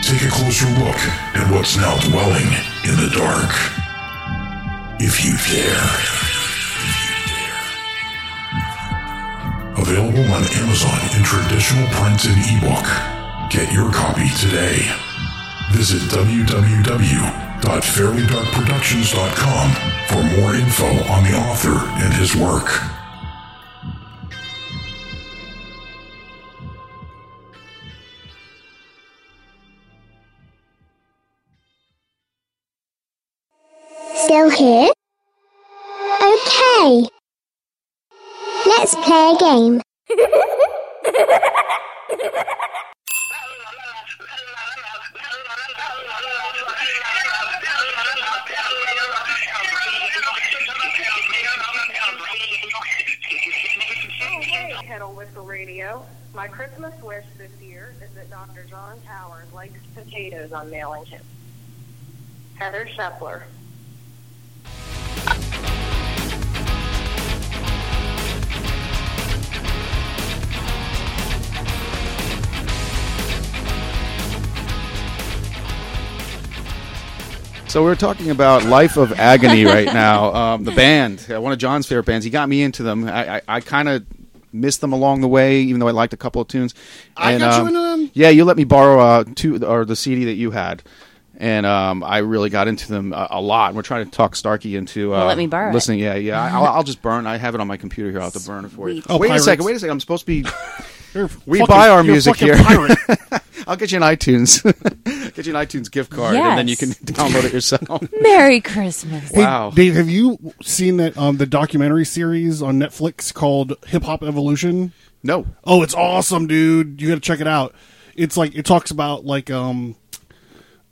Take a closer look at what's now dwelling in the dark. If you dare. Available on Amazon in traditional print and ebook. Get your copy today. Visit w w w dot fairly dark productions dot com for more info on the author and his work. Still here? Okay. Let's play a game. Kettle Whistle Radio. My Christmas wish this year is that Doctor John Towers likes potatoes on mailing him. Heather Shepler. So we're talking about Life of Agony right now. Um, the band, one of John's favorite bands. He got me into them. I, I, I kind of missed them along the way, even though I liked a couple of tunes. And, I got um, you into them? Yeah, you let me borrow uh, two, or the C D that you had. And um, I really got into them a, a lot. We're trying to talk Starkey into uh, well, let me borrow listening. It. Yeah, yeah. I, I'll, I'll just burn. I have it on my computer here. I'll have to burn it for you. Oh, wait pirates. a second. Wait a second. I'm supposed to be... You're we fucking, buy our you're music here. I'll get you an iTunes. Get you an iTunes gift card, yes. And then you can download it yourself. Merry Christmas! Wow, hey, Dave, have you seen that um, the documentary series on Netflix called Hip Hop Evolution? No. Oh, it's awesome, dude. You got to check it out. It's like it talks about like um,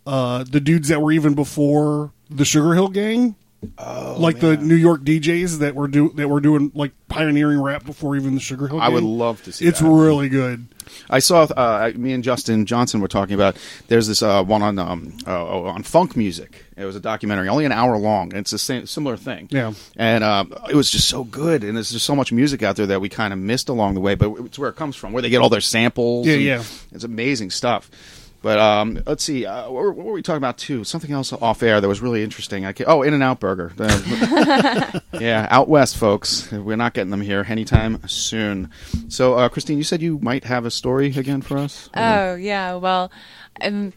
uh, the dudes that were even before the Sugar Hill Gang. Oh, like man. The New York D Js that were do that were doing like pioneering rap before even the Sugar Hill Gang. I would love to see. It's that. It's really good. I saw. Uh, me and Justin Johnson were talking about. There's this uh, one on um, uh, on funk music. It was a documentary, only an hour long. It's a same, similar thing. Yeah, and uh, it was just so good. And there's just so much music out there that we kind of missed along the way. But it's where it comes from, where they get all their samples. Yeah, and yeah. It's amazing stuff. But um, let's see. Uh, what, were, what were we talking about, too? Something else off air that was really interesting. I can't, oh, In-N-Out Burger. Yeah, out west, folks. We're not getting them here anytime soon. So, uh, Christine, you said you might have a story again for us? Oh, or? yeah. Well, um,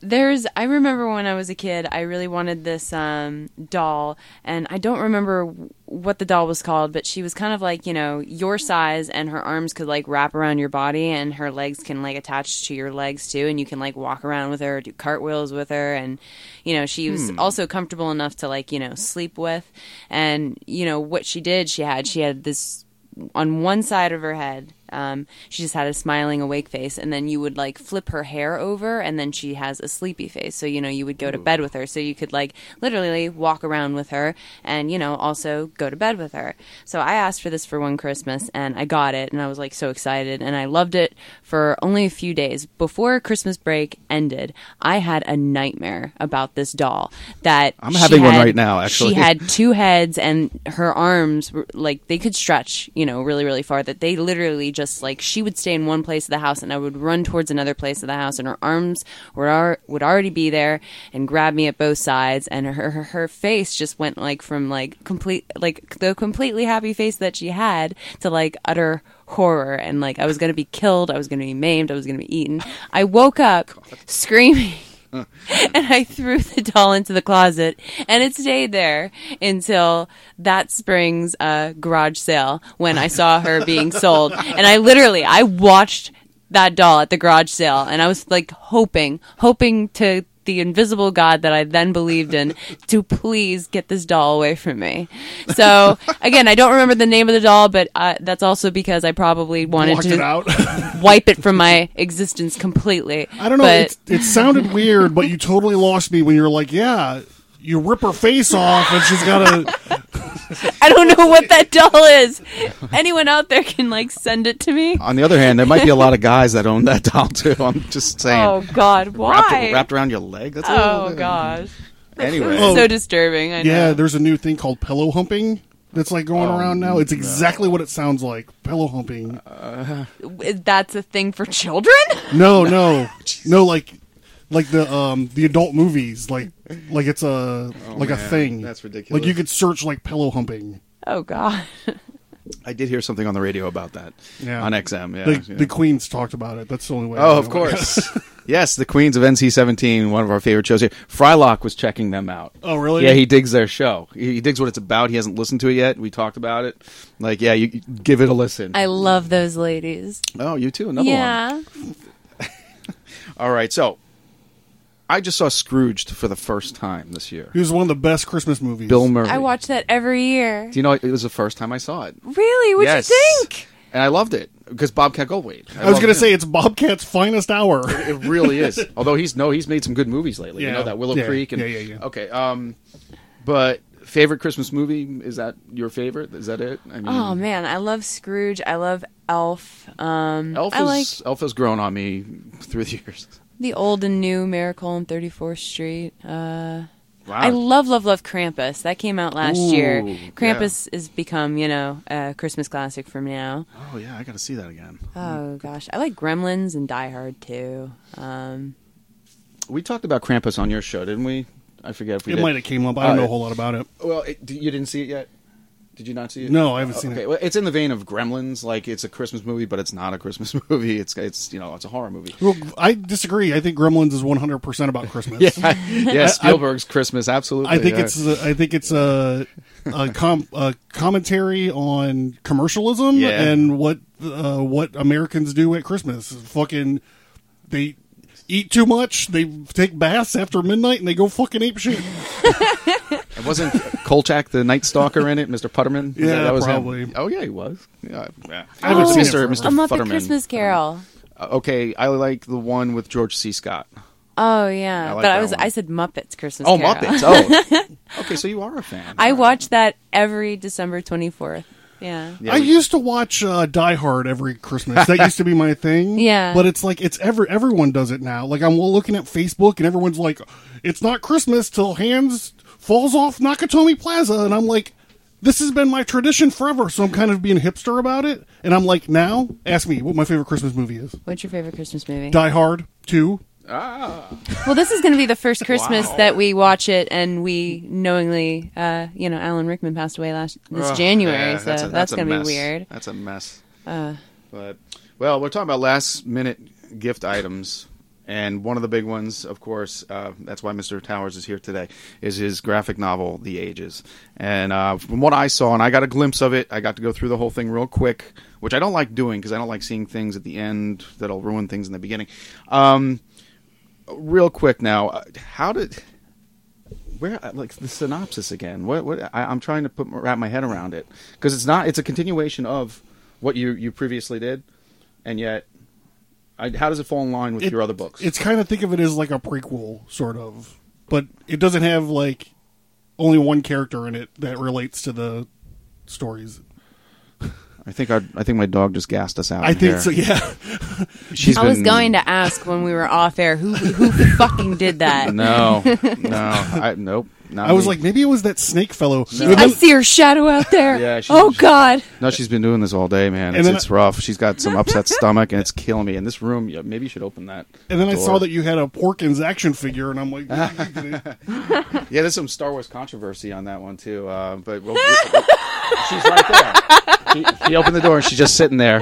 there's. I remember when I was a kid, I really wanted this um, doll. And I don't remember what the doll was called, but she was kind of like, you know, your size, and her arms could like wrap around your body, and her legs can like attach to your legs too, and you can like walk around with her, do cartwheels with her, and you know she was hmm. also comfortable enough to like, you know, sleep with. And you know what she did, she had she had this on one side of her head, um she just had a smiling awake face, and then you would like flip her hair over and then she has a sleepy face. So you know you would go to bed with her, so you could like literally walk around with her and you know also go to bed with her. So I asked for this for one Christmas and I got it, and I was like so excited, and I loved it for only a few days before Christmas break ended. I had a nightmare about this doll that I'm having had, one right now actually. She had two heads, and her arms were, like they could stretch you know really really far, that they literally just like she would stay in one place of the house and I would run towards another place of the house, and her arms would, ar- would already be there and grab me at both sides, and her, her her face just went like from like complete like the completely happy face that she had to like utter horror, and like I was going to be killed, I was going to be maimed, I was going to be eaten. I woke up God. screaming and I threw the doll into the closet, and it stayed there until that spring's uh, garage sale when I saw her being sold. And I literally, I watched that doll at the garage sale, and I was like hoping, hoping to the invisible God that I then believed in to please get this doll away from me. So again, I don't remember the name of the doll, but uh, that's also because I probably wanted Locked to it out. wipe it from my existence completely. I don't know. But... It, it sounded weird, but you totally lost me when you were like, yeah, you rip her face off and she's got a... I don't know what that doll is. Anyone out there can like send it to me. On the other hand, there might be a lot of guys that own that doll too. I'm just saying. Oh God, why wrapped, wrapped around your leg? That's oh a gosh. Anyway, oh, so disturbing. I yeah, know. There's a new thing called pillow humping that's like going oh, around now. It's exactly no. what it sounds like. Pillow humping. Uh, that's a thing for children? No, no, no. Like. Like the um the adult movies, like like it's a oh, like man. a thing. That's ridiculous. Like you could search like pillow humping. Oh God. I did hear something on the radio about that. Yeah. On X M. Yeah. The, yeah. the Queens talked about it. That's the only way. Oh, of course. Yes, the Queens of N C seventeen, one of our favorite shows here. Frylock was checking them out. Oh, really? Yeah, he digs their show. He, he digs what it's about. He hasn't listened to it yet. We talked about it. Like, yeah, you, you give it a listen. I love those ladies. Oh, you too. Another yeah. one. Yeah. All right, so. I just saw Scrooged for the first time this year. It was one of the best Christmas movies. Bill Murray. I watch that every year. Do you know, it was the first time I saw it. Really? What'd yes. you think? And I loved it, because Bobcat Goldthwait. I, I was going to say, it's Bobcat's finest hour. It, it really is. Although he's no, he's made some good movies lately. Yeah. You know, that Willow yeah. Creek. And, yeah, yeah, yeah. Okay, um, but... Favorite Christmas movie? Is that your favorite? Is that it? I mean, oh man, I love Scrooge. I love Elf. Um, Elf, I is, like, Elf has grown on me through the years. The Old and New, Miracle on thirty-fourth Street. Uh, wow. I love, love, love Krampus. That came out last Ooh, year. Krampus yeah. has become, you know, a Christmas classic from now. Oh yeah, I got to see that again. Oh gosh, I like Gremlins and Die Hard too. Um, we talked about Krampus on your show, didn't we? I forget if we It did. might have came up. I don't uh, know a whole lot about it. Well, it, you didn't see it yet? Did you not see it? No, I haven't oh, seen okay. it. Well, it's in the vein of Gremlins. Like, it's a Christmas movie, but it's not a Christmas movie. It's, it's you know, it's a horror movie. Well, I disagree. I think Gremlins is one hundred percent about Christmas. yeah, yeah, Spielberg's I, Christmas, absolutely. I think yeah. it's a, I think it's a, a, com, a commentary on commercialism yeah. and what uh, what Americans do at Christmas. Fucking, they... Eat too much, they take baths after midnight, and they go fucking apeshit. It wasn't Kolchak the Night Stalker in it, Mister Putterman? Yeah, that was probably. Him? Oh, yeah, he was. Yeah, yeah. Oh, I haven't seen Mister Mister Putterman. I'm up at Christmas Carol. Um, okay, I like the one with George C. Scott. Oh yeah, I like but I was one. I said Muppets Christmas. Oh, Carol. Muppets! Oh, okay. So you are a fan. I All watch right. that every December twenty fourth. Yeah. yeah, I we... used to watch uh, Die Hard every Christmas. That used to be my thing. Yeah, but it's like it's ever everyone does it now. Like I'm looking at Facebook and everyone's like, "It's not Christmas till Hans falls off Nakatomi Plaza," and I'm like, "This has been my tradition forever." So I'm kind of being hipster about it, and I'm like, "Now, ask me what my favorite Christmas movie is." What's your favorite Christmas movie? Die Hard two. Ah. Well, this is going to be the first Christmas wow. that we watch it, and we knowingly, uh, you know, Alan Rickman passed away last this oh, January, yeah, so that's, that's, that's going to be weird. That's a mess. Uh, but well, we're talking about last-minute gift items, and one of the big ones, of course, uh, that's why Mister Towers is here today, is his graphic novel, The Ages. And uh, from what I saw, and I got a glimpse of it, I got to go through the whole thing real quick, which I don't like doing because I don't like seeing things at the end that'll ruin things in the beginning. Um... Real quick now, how did where like the synopsis again? What what I, I'm trying to put wrap my head around it because it's not it's a continuation of what you, you previously did, and yet I, how does it fall in line with it, your other books? It's kind of think of it as like a prequel sort of, but it doesn't have like only one character in it that relates to the stories. I think our, I think my dog just gassed us out. I think here. so, yeah. She's I been... was going to ask when we were off air who who fucking did that. No, no, I, nope. Not I me. was like, maybe it was that snake fellow. No. Then... I see her shadow out there. Yeah, she's, oh she's, God. No, she's been doing this all day, man. It's, it's I... rough. She's got some upset stomach, and it's killing me. In this room, yeah, maybe you should open that. And then door. I saw that you had a Porkins action figure, and I'm like, yeah, there's some Star Wars controversy on that one too. Uh, but we'll, we'll, we'll, she's right there. She, she opened the door and she's just sitting there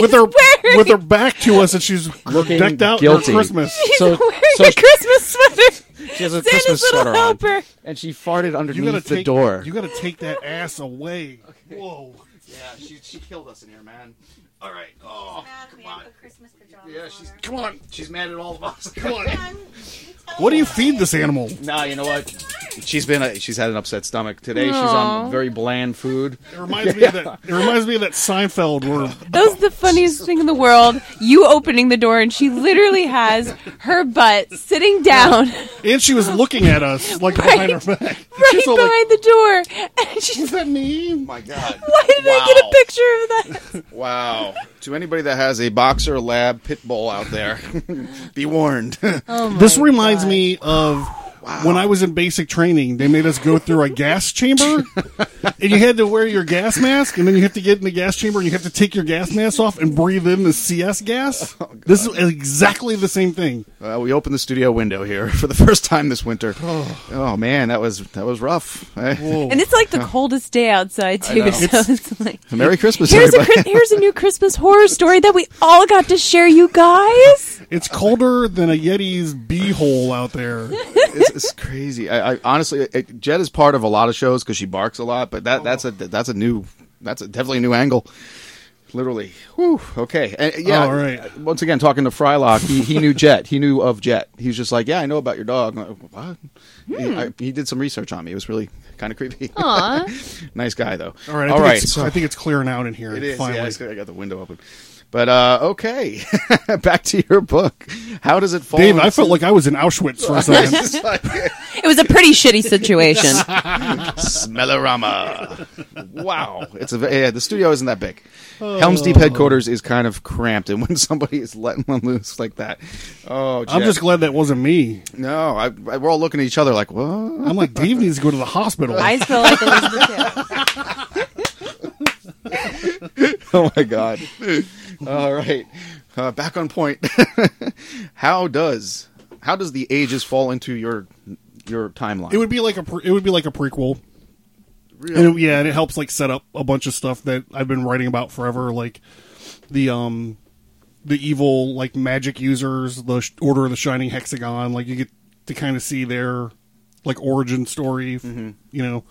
with her wearing... with her back to us, and she's looking decked out guilty. For Christmas. She's so, wearing so a Christmas sweater. She has a Santa's Christmas sweater helper. on, and she farted underneath the take, door. You gotta take that ass away! Okay. Whoa! Yeah, she she killed us in here, man. All right, oh come on. Yeah, she's come on. She's mad at all of us. Come on. What do you feed this animal? Nah, you know what? She's been a, she's had an upset stomach today. Aww. She's on very bland food. It reminds me of that. It reminds me of that Seinfeld word. That was the funniest thing in the world. You opening the door and she literally has her butt sitting down. And she was looking at us like right, behind her back, right behind like, the door. And she's, is that me? Oh my God! Why did wow. I get a picture of that? Wow. To anybody that has a boxer lab pit bull out there, be warned. Oh my this reminds God. me of. Wow. When I was in basic training, they made us go through a gas chamber, and you had to wear your gas mask, and then you have to get in the gas chamber, and you have to take your gas mask off and breathe in the C S gas. Oh, this is exactly the same thing. Uh, we opened the studio window here for the first time this winter. Oh, oh man, that was that was rough. Whoa. And it's like the coldest day outside, too. So it's, it's like, Merry Christmas, here's everybody. A, here's a new Christmas horror story that we all got to share, you guys. It's colder than a Yeti's beehole out there. It's, it's crazy. I, I honestly, it, Jed is part of a lot of shows because she barks a lot, but that, that's a that's a new that's a, definitely a new angle. Literally, whew, okay, and, yeah. All right. Once again, talking to Frylock, he, he knew Jet. He knew of Jet. He was just like, "Yeah, I know about your dog." I'm like, what? Hmm. He, I, he did some research on me. It was really kind of creepy. Aww. Nice guy, though. All right, I all think right. It's, so, I think it's clearing out in here. It is. Finally, yeah, I got the window open. But uh, okay, back to your book. How does it fall? Dave, I felt like I was in Auschwitz for a second. Like, it was a pretty shitty situation. Smellorama. Wow, it's a yeah, the studio isn't that big. Oh. Helm's Deep headquarters is kind of cramped, and when somebody is letting one loose like that, oh, Jeff. I'm just glad that wasn't me. No, I, I, we're all looking at each other like, what? I'm like, Dave needs to go to the hospital. I feel like it was the tip. Oh my God. All right. Uh, back on point. How does how does The Ages fall into your your timeline? It would be like a pre- it would be like a prequel. Really? And it, yeah, and it helps like set up a bunch of stuff that I've been writing about forever, like the um the evil like magic users, the sh- Order of the Shining Hexagon, like you get to kind of see their like origin story, mm-hmm. you know.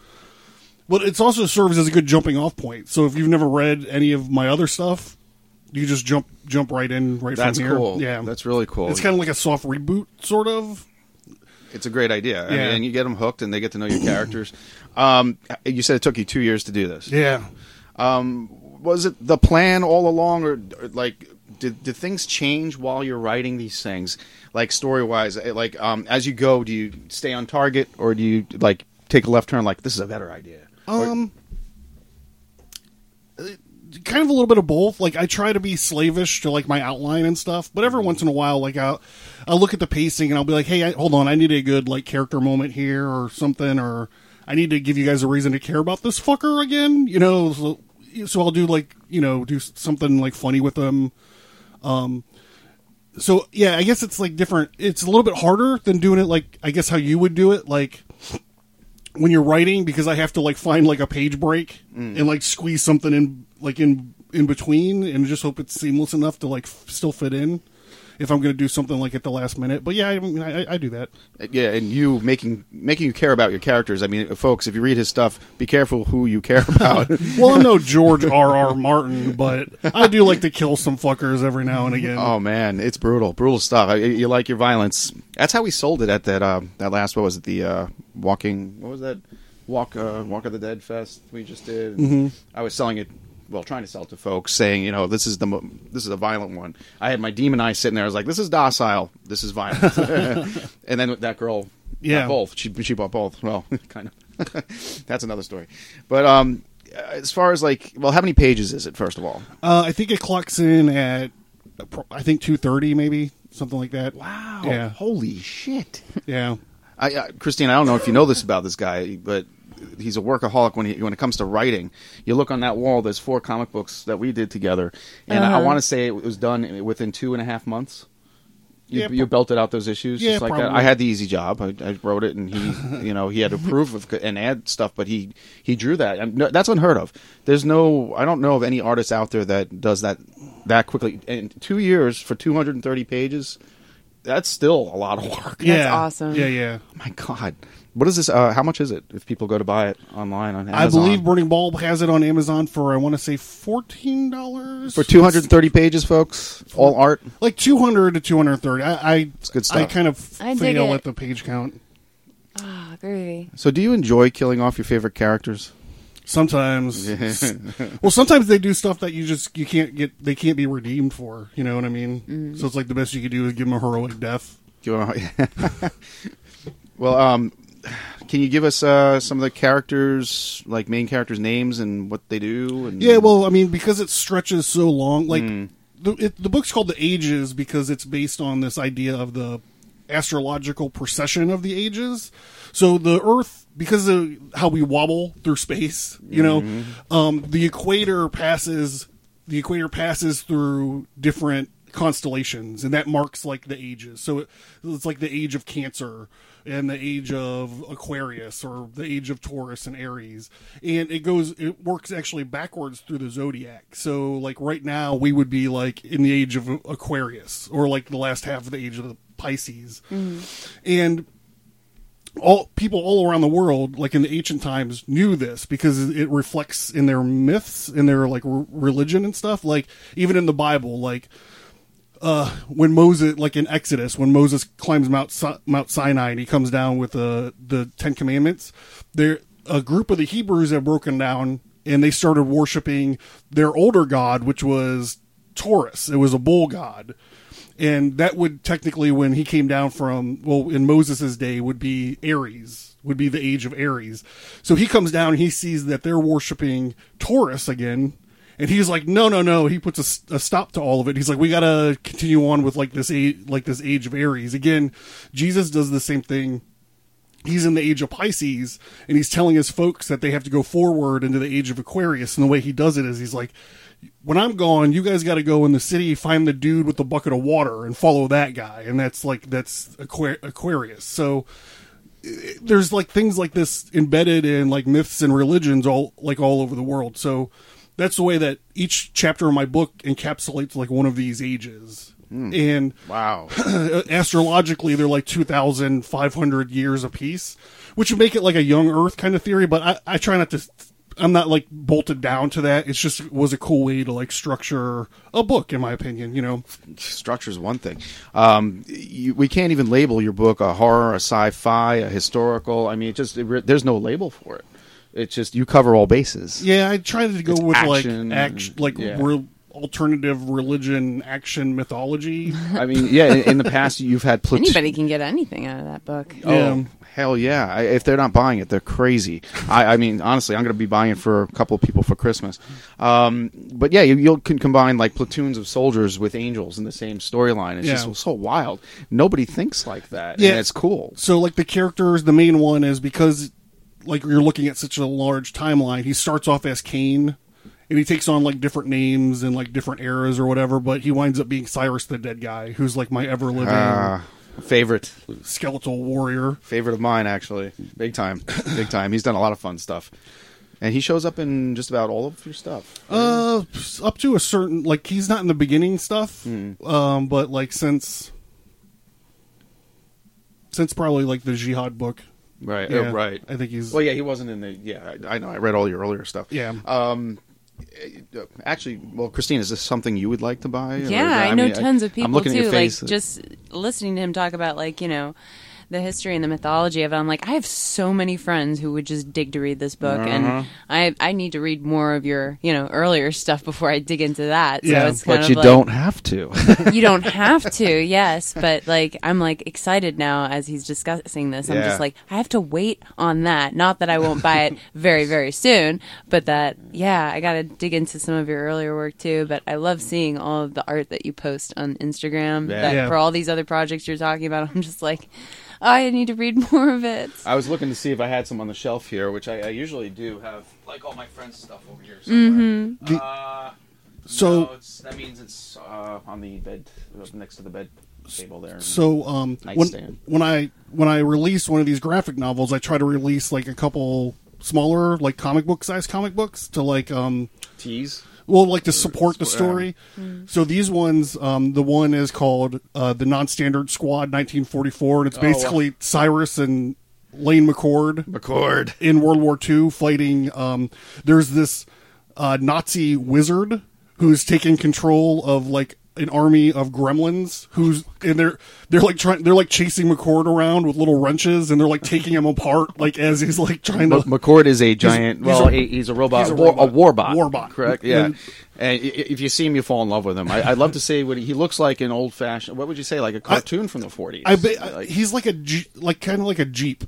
But it also serves as a good jumping off point. So if you've never read any of my other stuff, you just jump jump right in right that's from here. That's cool. Yeah. That's really cool. It's kind of like a soft reboot, sort of. It's a great idea. Yeah. I mean, and you get them hooked and they get to know your characters. Um, you said it took you two years to do this. Yeah. Um, was it the plan all along or, or like... did, did things change while you're writing these things, like story wise? Like um, as you go, do you stay on target, or do you like take a left turn? Like, this is a better idea. Um, or... kind of a little bit of both. Like, I try to be slavish to like my outline and stuff, but every once in a while, like I'll, I'll look at the pacing and I'll be like, hey, I, hold on, I need a good like character moment here or something, or I need to give you guys a reason to care about this fucker again, you know. So, So I'll do like, you know, do something like funny with them. Um, so yeah, I guess it's like different. It's a little bit harder than doing it like, I guess how you would do it. Like when you're writing, because I have to like find like a page break mm. and like squeeze something in, like in, in between, and just hope it's seamless enough to like f- still fit in if I'm going to do something like at the last minute. But yeah, I mean, I, I do that. Yeah, and you making making you care about your characters. I mean, folks, if you read his stuff, be careful who you care about. Well, I'm no George R R. Martin, but I do like to kill some fuckers every now and again. Oh, man, it's brutal. Brutal stuff. I, you like your violence. That's how we sold it at that uh, that last, what was it, the uh, Walking, what was that? Walk uh, Walk of the Dead Fest we just did. Mm-hmm. I was selling it. Well, trying to sell it to folks, saying, you know, this is the mo- this is a violent one. I had my Demon Eye sitting there. I was like, this is docile, this is violent. And then that girl, yeah, bought both. She she bought both. Well, kind of. That's another story. But um, as far as like, well, how many pages is it? First of all, uh, I think it clocks in at I think two thirty, maybe something like that. Wow. Yeah. Holy shit. Yeah. I uh, Christine, I don't know if you know this about this guy, but he's a workaholic when he, when it comes to writing. You look on that wall, there's four comic books that we did together, and uh-huh. I, I want to say it was done within two and a half months. You, yeah, you belted out those issues, yeah, just like probably. That. I had the easy job. I, I wrote it, and he, you know, he had to approve of and add stuff, but he, he drew that. I mean, no, that's unheard of. There's no, I don't know of any artist out there that does that that quickly. And two years for two hundred thirty pages, that's still a lot of work. Yeah. That's awesome. Yeah, yeah. Oh my God. What is this? Uh, how much is it if people go to buy it online on Amazon? I believe Burning Bulb has it on Amazon for, I want to say, fourteen dollars. For two hundred thirty pages, folks? All art? Like two hundred to two hundred thirty. I, I, it's good stuff. I kind of I fail at the page count. Ah, oh, groovy. So do you enjoy killing off your favorite characters? Sometimes. Well, sometimes they do stuff that you just, you can't get, they can't be redeemed for. You know what I mean? Mm. So it's like the best you could do is give them a heroic death. Well, um... can you give us uh, some of the characters, like main characters' names and what they do? And... Yeah, well, I mean, because it stretches so long, like mm. the, it, the book's called The Ages because it's based on this idea of the astrological precession of the ages. So the Earth, because of how we wobble through space, you mm-hmm. know, um, the equator passes the equator passes through different constellations, and that marks like the ages. So it, it's like the age of Cancer, and the age of Aquarius, or the age of Taurus and Aries. And it goes, it works actually backwards through the zodiac. So like right now we would be like in the age of Aquarius, or like the last half of the age of the Pisces. Mm. And all people all around the world, like in the ancient times, knew this because it reflects in their myths, in their like r- religion and stuff. Like even in the Bible, like, Uh, when Moses, like in Exodus, when Moses climbs Mount Si- Mount Sinai and he comes down with uh, the Ten Commandments, there a group of the Hebrews have broken down and they started worshiping their older god, which was Taurus. It was a bull god, and that would technically, when he came down from, well, in Moses' day, would be Aries, would be the age of Aries. So he comes down and he sees that they're worshiping Taurus again. And he's like, no, no, no. He puts a, a stop to all of it. He's like, we got to continue on with like this age, like this age of Aries. Again, Jesus does the same thing. He's in the age of Pisces, and he's telling his folks that they have to go forward into the age of Aquarius. And the way he does it is he's like, when I'm gone, you guys got to go in the city, find the dude with the bucket of water and follow that guy. And that's like, that's Aqu- Aquarius. So there's like things like this embedded in like myths and religions all like all over the world. So that's the way that each chapter of my book encapsulates like one of these ages. Mm. And wow, astrologically, they're like two thousand five hundred years apiece, which would make it like a young Earth kind of theory. But I, I try not to, I'm not like bolted down to that. It's just, it was a cool way to like structure a book, in my opinion, you know. Structure's one thing. Um, you, we can't even label your book a horror, a sci-fi, a historical. I mean, it just, it, there's no label for it. It's just, you cover all bases. Yeah, I tried to go it's with action, like action, like yeah. real alternative religion action mythology. I mean, yeah, in, in the past you've had... Plat- Anybody can get anything out of that book. Oh, yeah. Hell yeah. I, if they're not buying it, they're crazy. I, I mean, honestly, I'm going to be buying it for a couple of people for Christmas. Um, but yeah, you you'll, can combine like platoons of soldiers with angels in the same storyline. It's yeah. just so wild. Nobody thinks like that, yeah. and it's cool. So like the characters, the main one is because... like you're looking at such a large timeline, he starts off as Cain and he takes on like different names and like different eras or whatever, but he winds up being Cyrus the Dead Guy, who's like my ever living uh, favorite skeletal warrior. Favorite of mine, actually. Big time. Big time. He's done a lot of fun stuff. And he shows up in just about all of your stuff. Uh up to a certain, like he's not in the beginning stuff. Mm. Um but like since since probably like the Jihad book. Right, yeah, oh, right. I think he's... Well, yeah, he wasn't in the... Yeah, I, I know. I read all your earlier stuff. Yeah. Um, actually, well, Christine, is this something you would like to buy? Yeah, I, I know mean, tons I, of people, I'm looking too. At your face. Like, just listening to him talk about, like, you know, the history and the mythology of it, I'm like, I have so many friends who would just dig to read this book, uh-huh. and I I need to read more of your, you know, earlier stuff before I dig into that. So yeah, it's kind but of you like, don't have to. You don't have to, yes, but like I'm like excited now as he's discussing this. I'm yeah. just like, I have to wait on that. Not that I won't buy it very, very soon, but that, yeah, I got to dig into some of your earlier work too, but I love seeing all of the art that you post on Instagram yeah. That yeah. for all these other projects you're talking about. I'm just like... I need to read more of it. I was looking to see if I had some on the shelf here, which I, I usually do have, like all my friends' stuff over here somewhere. Mm-hmm. Uh, so no, it's, that means it's uh, on the bed, next to the bed table there. So um, when, when I when I release one of these graphic novels, I try to release like a couple smaller, like comic book size comic books to like um, tease. Well, like to support the story. Mm. So these ones, um, the one is called uh, The Non-Standard Squad nineteen forty-four, and it's basically oh, wow. Cyrus and Lane McCord, McCord in World War Two fighting. Um, there's this uh, Nazi wizard who's taking control of like an army of gremlins who's and they're they're like trying they're like chasing McCord around with little wrenches and they're like taking him apart like as he's like trying to. McCord is a giant. He's, well, he's a, he's a robot. He's a, war, robot. a warbot. Warbot, correct? Yeah. And, and if you see him, you fall in love with him. I, I'd love to say what he, he looks like an old fashioned. What would you say, like a cartoon I, from the forties? I, I, he's like a like kind of like a Jeep.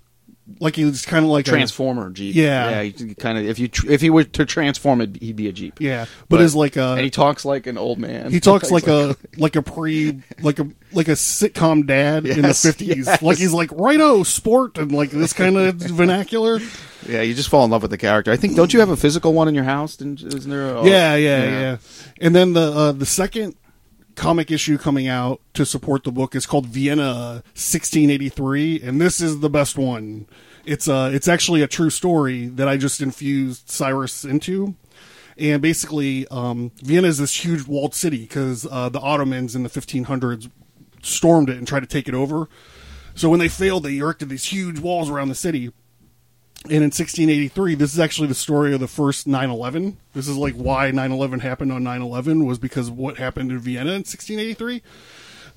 Like he was kind of like Transformer a, Jeep. Yeah, yeah. Kind of. If you tr- if he were to transform, it he'd be a Jeep. Yeah, but, but is like a. And he talks like an old man. He talks like, like a like a pre like a like a sitcom dad yes, in the fifties. Yes. Like he's like righto sport and like this kind of vernacular. Yeah, you just fall in love with the character. I think. Don't you have a physical one in your house? Didn't, isn't there? A, oh, yeah, yeah, yeah, yeah. And then the uh, the second comic issue coming out to support the book is called Vienna sixteen eighty-three, and this is the best one. It's uh it's actually a true story that I just infused Cyrus into, and basically um Vienna is this huge walled city because uh the Ottomans in the fifteen hundreds stormed it and tried to take it over. So when they failed, they erected these huge walls around the city. And in sixteen eighty-three, this is actually the story of the first nine eleven. This is like why nine eleven happened on nine eleven was because of what happened in Vienna in sixteen eighty-three.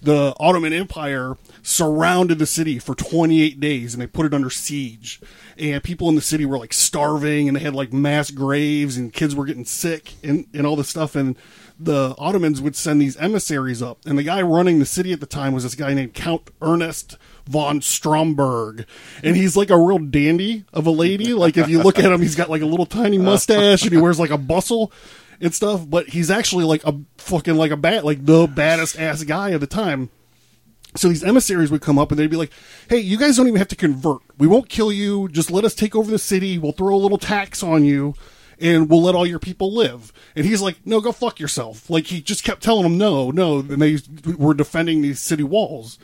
The Ottoman Empire surrounded the city for twenty-eight days, and they put it under siege. And people in the city were like starving, and they had like mass graves, and kids were getting sick, and, and all this stuff. And the Ottomans would send these emissaries up. And the guy running the city at the time was this guy named Count Ernest von Stromberg, and he's like a real dandy of a lady. Like if you look at him, he's got like a little tiny mustache and he wears like a bustle and stuff, but he's actually like a fucking like a bat like the baddest ass guy of the time. So these emissaries would come up and they'd be like, hey, you guys don't even have to convert, we won't kill you, just let us take over the city, we'll throw a little tax on you and we'll let all your people live. And he's like, no, go fuck yourself. Like he just kept telling them no, no, and they were defending these city walls.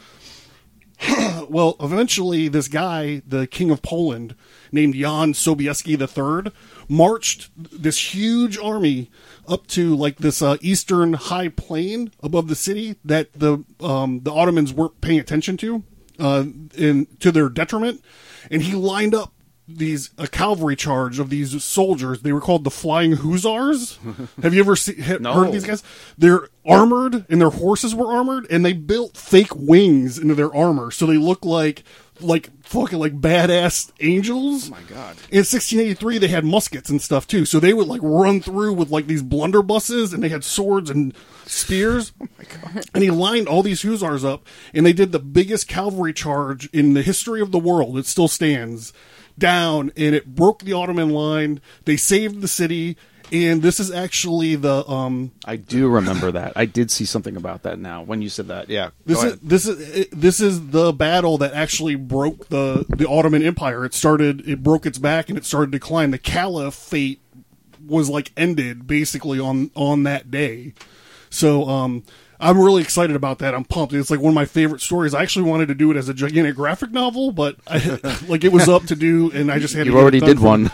Well, eventually this guy, the king of Poland, named Jan Sobieski the third, marched this huge army up to like this uh, eastern high plain above the city that the um, the Ottomans weren't paying attention to, uh, in, to their detriment. And he lined up these a cavalry charge of these soldiers. They were called the Flying Hussars. Have you ever see, ha, no. heard of these guys? They're armored, and their horses were armored, and they built fake wings into their armor, so they look like like fucking like badass angels. Oh my god! In sixteen eighty-three, they had muskets and stuff too, so they would like run through with like these blunderbusses, and they had swords and spears. Oh my god! And he lined all these hussars up, and they did the biggest cavalry charge in the history of the world. It still stands. Down, and it broke the Ottoman line. They saved the city, and this is actually the um I do remember that. I did see something about that now when you said that. Yeah. This is this is this is the battle that actually broke the the Ottoman Empire. It started it broke its back and it started to decline. The caliphate was like ended basically on on that day. So um I'm really excited about that. I'm pumped. It's like one of my favorite stories. I actually wanted to do it as a gigantic graphic novel, but I, like it was up to do, and I just had you to already did one.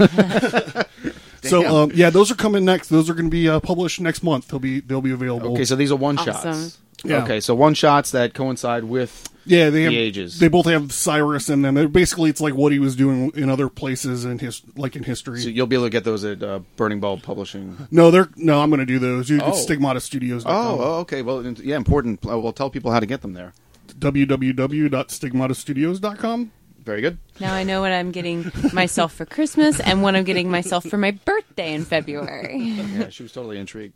So um, yeah, those are coming next. Those are going to be uh, published next month. They'll be they'll be available. Okay, so these are one shots. Awesome. Yeah. Okay, so one shots that coincide with yeah they have, the Ages. They both have Cyrus in them. They're basically, it's like what he was doing in other places in his like in history. So you'll be able to get those at uh, Burning Bulb Publishing. No, they're no. I'm going to do those. You, oh. It's Stigmata Studios. Oh, oh, okay. Well, yeah, important. Well, tell people how to get them there. w w w dot stigmata studios dot com. Very good. Now I know what I'm getting myself for Christmas and what I'm getting myself for my birthday in February. Yeah, she was totally intrigued.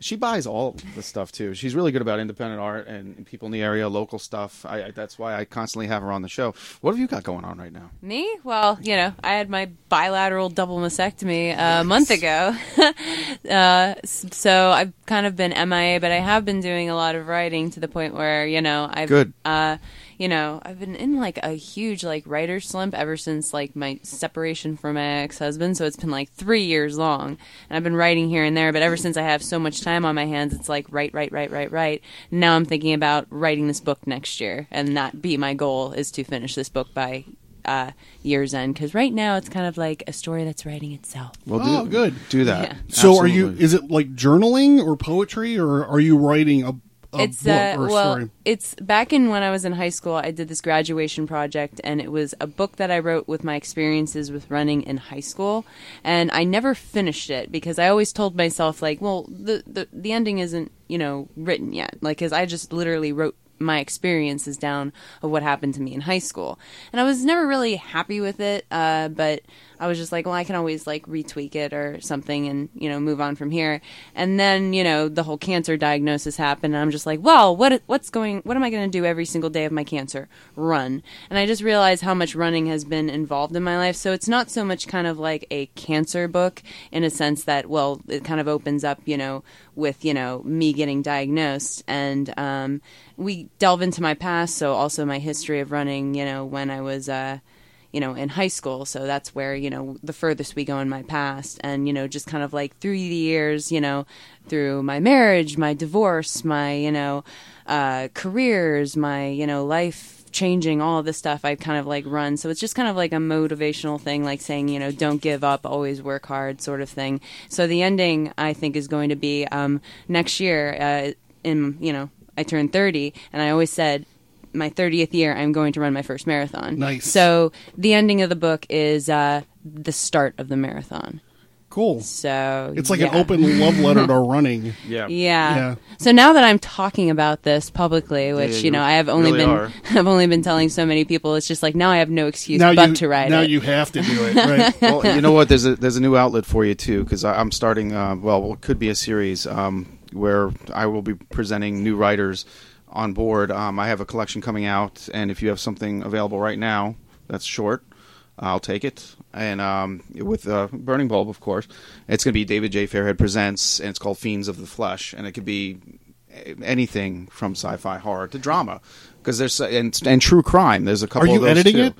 She buys all the stuff too. She's really good about independent art and people in the area, local stuff. I, I, that's why I constantly have her on the show. What have you got going on right now? Me? Well, you know, I had my bilateral double mastectomy uh, a month ago, uh, so I've kind of been M I A, but I have been doing a lot of writing to the point where you know I've good. Uh, you know, I've been in like a huge like writer slump ever since like my separation from my ex-husband. So it's been like three years long, and I've been writing here and there. But ever since I have so much time on my hands, it's like write, write, write, write, write. Now I'm thinking about writing this book next year, and that be my goal is to finish this book by uh, year's end. Because right now it's kind of like a story that's writing itself. Well, do, oh, good, do that. Yeah. So absolutely. Are you? Is it like journaling or poetry, or are you writing a? A it's uh, book or a well, story. It's back in when I was in high school. I did this graduation project, and it was a book that I wrote with my experiences with running in high school. And I never finished it because I always told myself, like, well, the the, the ending isn't, you know, written yet. Like, because I just literally wrote my experiences down of what happened to me in high school, and I was never really happy with it. Uh, but I was just like, well, I can always like retweak it or something and, you know, move on from here. And then, you know, the whole cancer diagnosis happened, and I'm just like, well, what, what's going, what am I going to do every single day of my cancer? Run. And I just realized how much running has been involved in my life. So it's not so much kind of like a cancer book in a sense that, well, it kind of opens up, you know, with, you know, me getting diagnosed, and um, we delve into my past. So also my history of running, you know, when I was, uh, you know, in high school. So that's where, you know, the furthest we go in my past. And, you know, just kind of like through the years, you know, through my marriage, my divorce, my, you know, uh, careers, my, you know, life changing, all of this stuff I've kind of like run. So it's just kind of like a motivational thing, like saying, you know, don't give up, always work hard sort of thing. So the ending, I think, is going to be um, next year uh, in, you know, I turned thirty, and I always said, my thirtieth year, I'm going to run my first marathon. Nice. So the ending of the book is uh, the start of the marathon. Cool. So it's like yeah. an open love letter to running. Yeah. yeah. Yeah. So now that I'm talking about this publicly, which yeah, you, you know I have only really been, are. I've only been telling so many people. It's just like now I have no excuse now but you, to write now it. Now you have to do it. Right. Well, you know what? There's a there's a new outlet for you too, because I'm starting. Uh, well, it could be a series um, where I will be presenting new writers on board. um, I have a collection coming out, and if you have something available right now that's short, I'll take it. And um, with uh, Burning Bulb, of course, it's going to be David J. Fairhead Presents, and it's called Fiends of the Flesh, and it could be anything from sci-fi horror to drama, because there's and, and true crime. There's a couple. Are you of those editing too. It?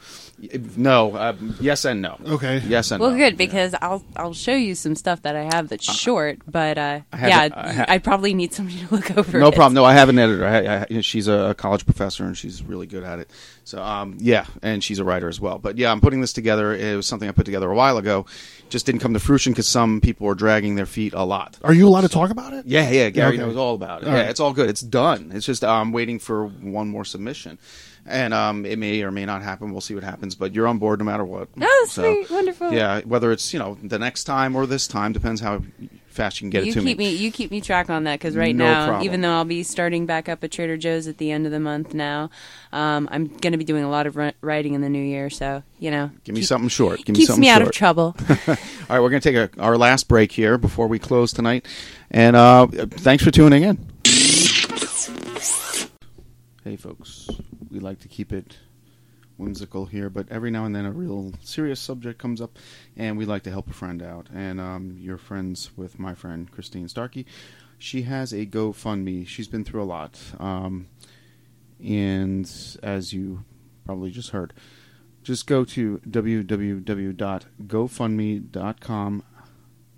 No. Uh, yes and no. Okay. Yes and well, no. Well, good, because yeah. I'll I'll show you some stuff that I have that's uh, short, but uh, I yeah, I ha- I'd probably need somebody to look over. No it. problem. No, I have an editor. I, I, she's a college professor, and she's really good at it. So um, yeah, and she's a writer as well. But yeah, I'm putting this together. It was something I put together a while ago, just didn't come to fruition because some people were dragging their feet a lot. Are you allowed to talk about it? Yeah, yeah. Gary okay. knows all about it. All yeah, right. It's all good. It's done. It's just I'm um, waiting for one more. Submission submission. And um, it may or may not happen. We'll see what happens. But you're on board no matter what. Oh, so, sweet. Wonderful. Yeah, whether it's, you know, the next time or this time. Depends how fast you can get you it to keep me. me. You keep me track on that because right no now, problem. even though I'll be starting back up at Trader Joe's at the end of the month now, um, I'm going to be doing a lot of writing in the new year. So, you know. Give me keep, something short. Give me something me short. Keeps me out of trouble. All right, we're going to take a, our last break here before we close tonight. And uh, thanks for tuning in. Hey, folks. We like to keep it whimsical here, but every now and then a real serious subject comes up, and we like to help a friend out. And um, you're friends with my friend, Christine Starkey. She has a GoFundMe. She's been through a lot. Um, and as you probably just heard, just go to w w w dot go fund me dot com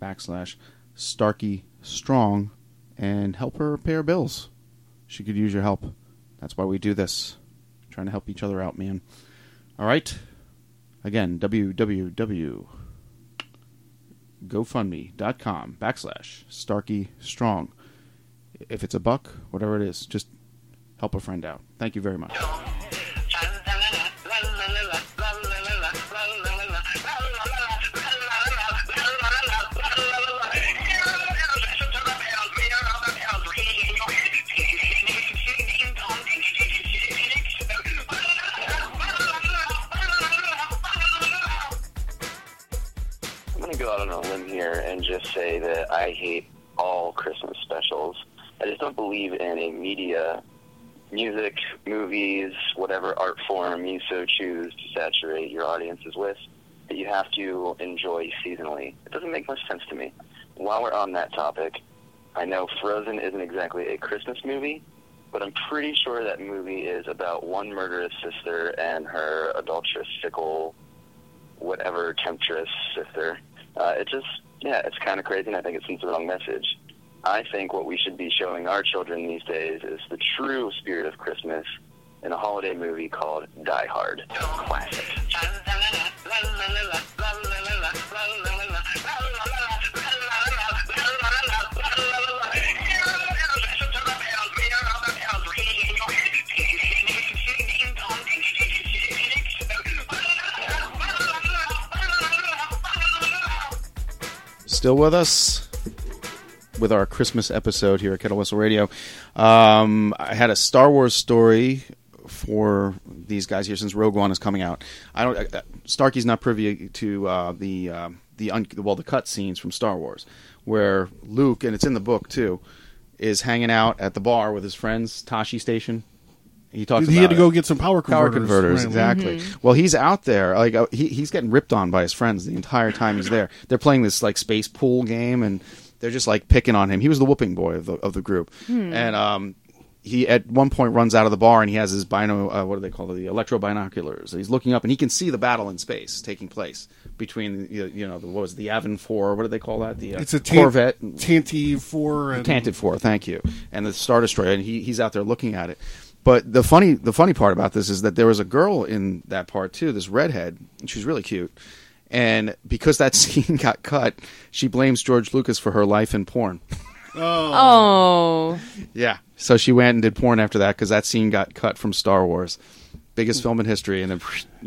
backslash Starkey Strong and help her pay her bills. She could use your help. That's why we do this. Trying to help each other out, man. All right. Again, w w w dot go fund me dot com backslash Starkey Strong. If it's a buck, whatever it is, just help a friend out. Thank you very much. And just say that I hate all Christmas specials. I just don't believe in a media, music, movies, whatever art form you so choose to saturate your audiences with, that you have to enjoy seasonally. It doesn't make much sense to me. While we're on that topic, I know Frozen isn't exactly a Christmas movie, but I'm pretty sure that movie is about one murderous sister and her adulterous, fickle, whatever, temptress sister. Uh, it just, yeah, it's kind of crazy, and I think it sends the wrong message. I think what we should be showing our children these days is the true spirit of Christmas in a holiday movie called Die Hard. Classic. Still with us with our Christmas episode here at Kettle Whistle Radio. Um, I had a Star Wars story for these guys here since Rogue One is coming out. I don't. I, Starkey's not privy to uh, the uh, the un, well the cut scenes from Star Wars where Luke, and it's in the book too, is hanging out at the bar with his friends, Tashi Station. He talks. He about had to it. go get some power converters. Power converters, right. Exactly. Mm-hmm. Well, he's out there, like uh, he, he's getting ripped on by his friends the entire time he's there. They're playing this like space pool game, and they're just like picking on him. He was the whooping boy of the of the group, hmm. and um, he at one point runs out of the bar and he has his bino, uh, what do they call it? The electro binoculars. He's looking up and he can see the battle in space taking place between the, you know, the, what was it, the Avon Four? What do they call that? The uh, it's a tant- Corvette, Tantive Four, and- Tantive Four. Thank you, and the Star Destroyer, and he he's out there looking at it. But the funny the funny part about this is that there was a girl in that part, too, this redhead, and she's really cute. And because that scene got cut, she blames George Lucas for her life in porn. Oh. oh. Yeah. So she went and did porn after that because that scene got cut from Star Wars. Biggest film in history. And then...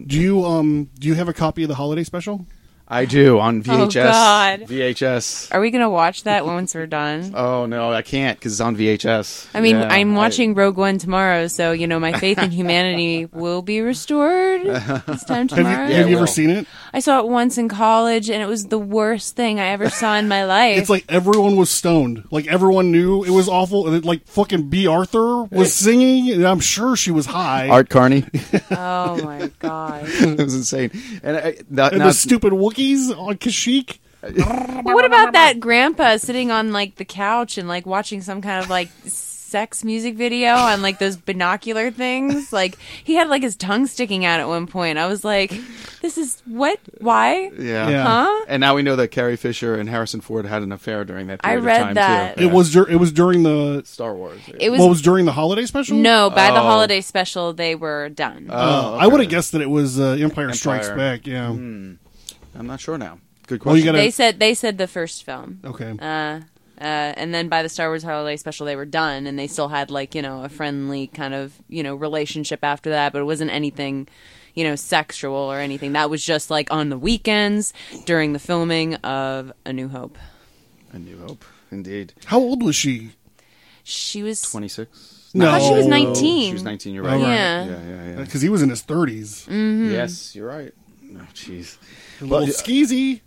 Do you um do you have a copy of the holiday special? I do, on V H S. Oh, God. V H S. Are we going to watch that once we're done? Oh, no, I can't, because it's on V H S. I mean, yeah, I'm watching I... Rogue One tomorrow, so, you know, my faith in humanity will be restored this time tomorrow. Have you, have you ever seen it? I saw it once in college, and it was the worst thing I ever saw in my life. It's like everyone was stoned. Like, everyone knew it was awful. And it, like, fucking B. Arthur was singing, and I'm sure she was high. Art Carney. Oh, my God. It was insane. And, I, not, and not, the stupid woman. On Kashyyyk. What about that grandpa sitting on like the couch and like watching some kind of like sex music video on like those binocular things? Like he had like his tongue sticking out at one point. I was like, "This is what? Why? Yeah, yeah. huh?" And now we know that Carrie Fisher and Harrison Ford had an affair during that. Period I read of time that too. Yeah. It was dur- it was during the Star Wars. Yeah. It was well, it was during the holiday special. No, by oh. the holiday special they were done. Oh, okay. I would have guessed that it was uh, Empire, Empire Strikes Back. Yeah. Mm. I'm not sure now. Good question. Well, gotta... They said they said the first film. Okay. Uh, Uh, and then by the Star Wars Holiday Special, they were done, and they still had, like, you know, a friendly kind of, you know, relationship after that, but it wasn't anything, you know, sexual or anything. That was just, like, on the weekends during the filming of A New Hope. A New Hope, indeed. How old was she? She was... twenty-six? No. I thought she was nineteen. She was nineteen, you're right. Oh, right. Yeah. Yeah, yeah, yeah. Because he was in his thirties. Mm-hmm. Yes, you're right. Oh, jeez. A little skeezy.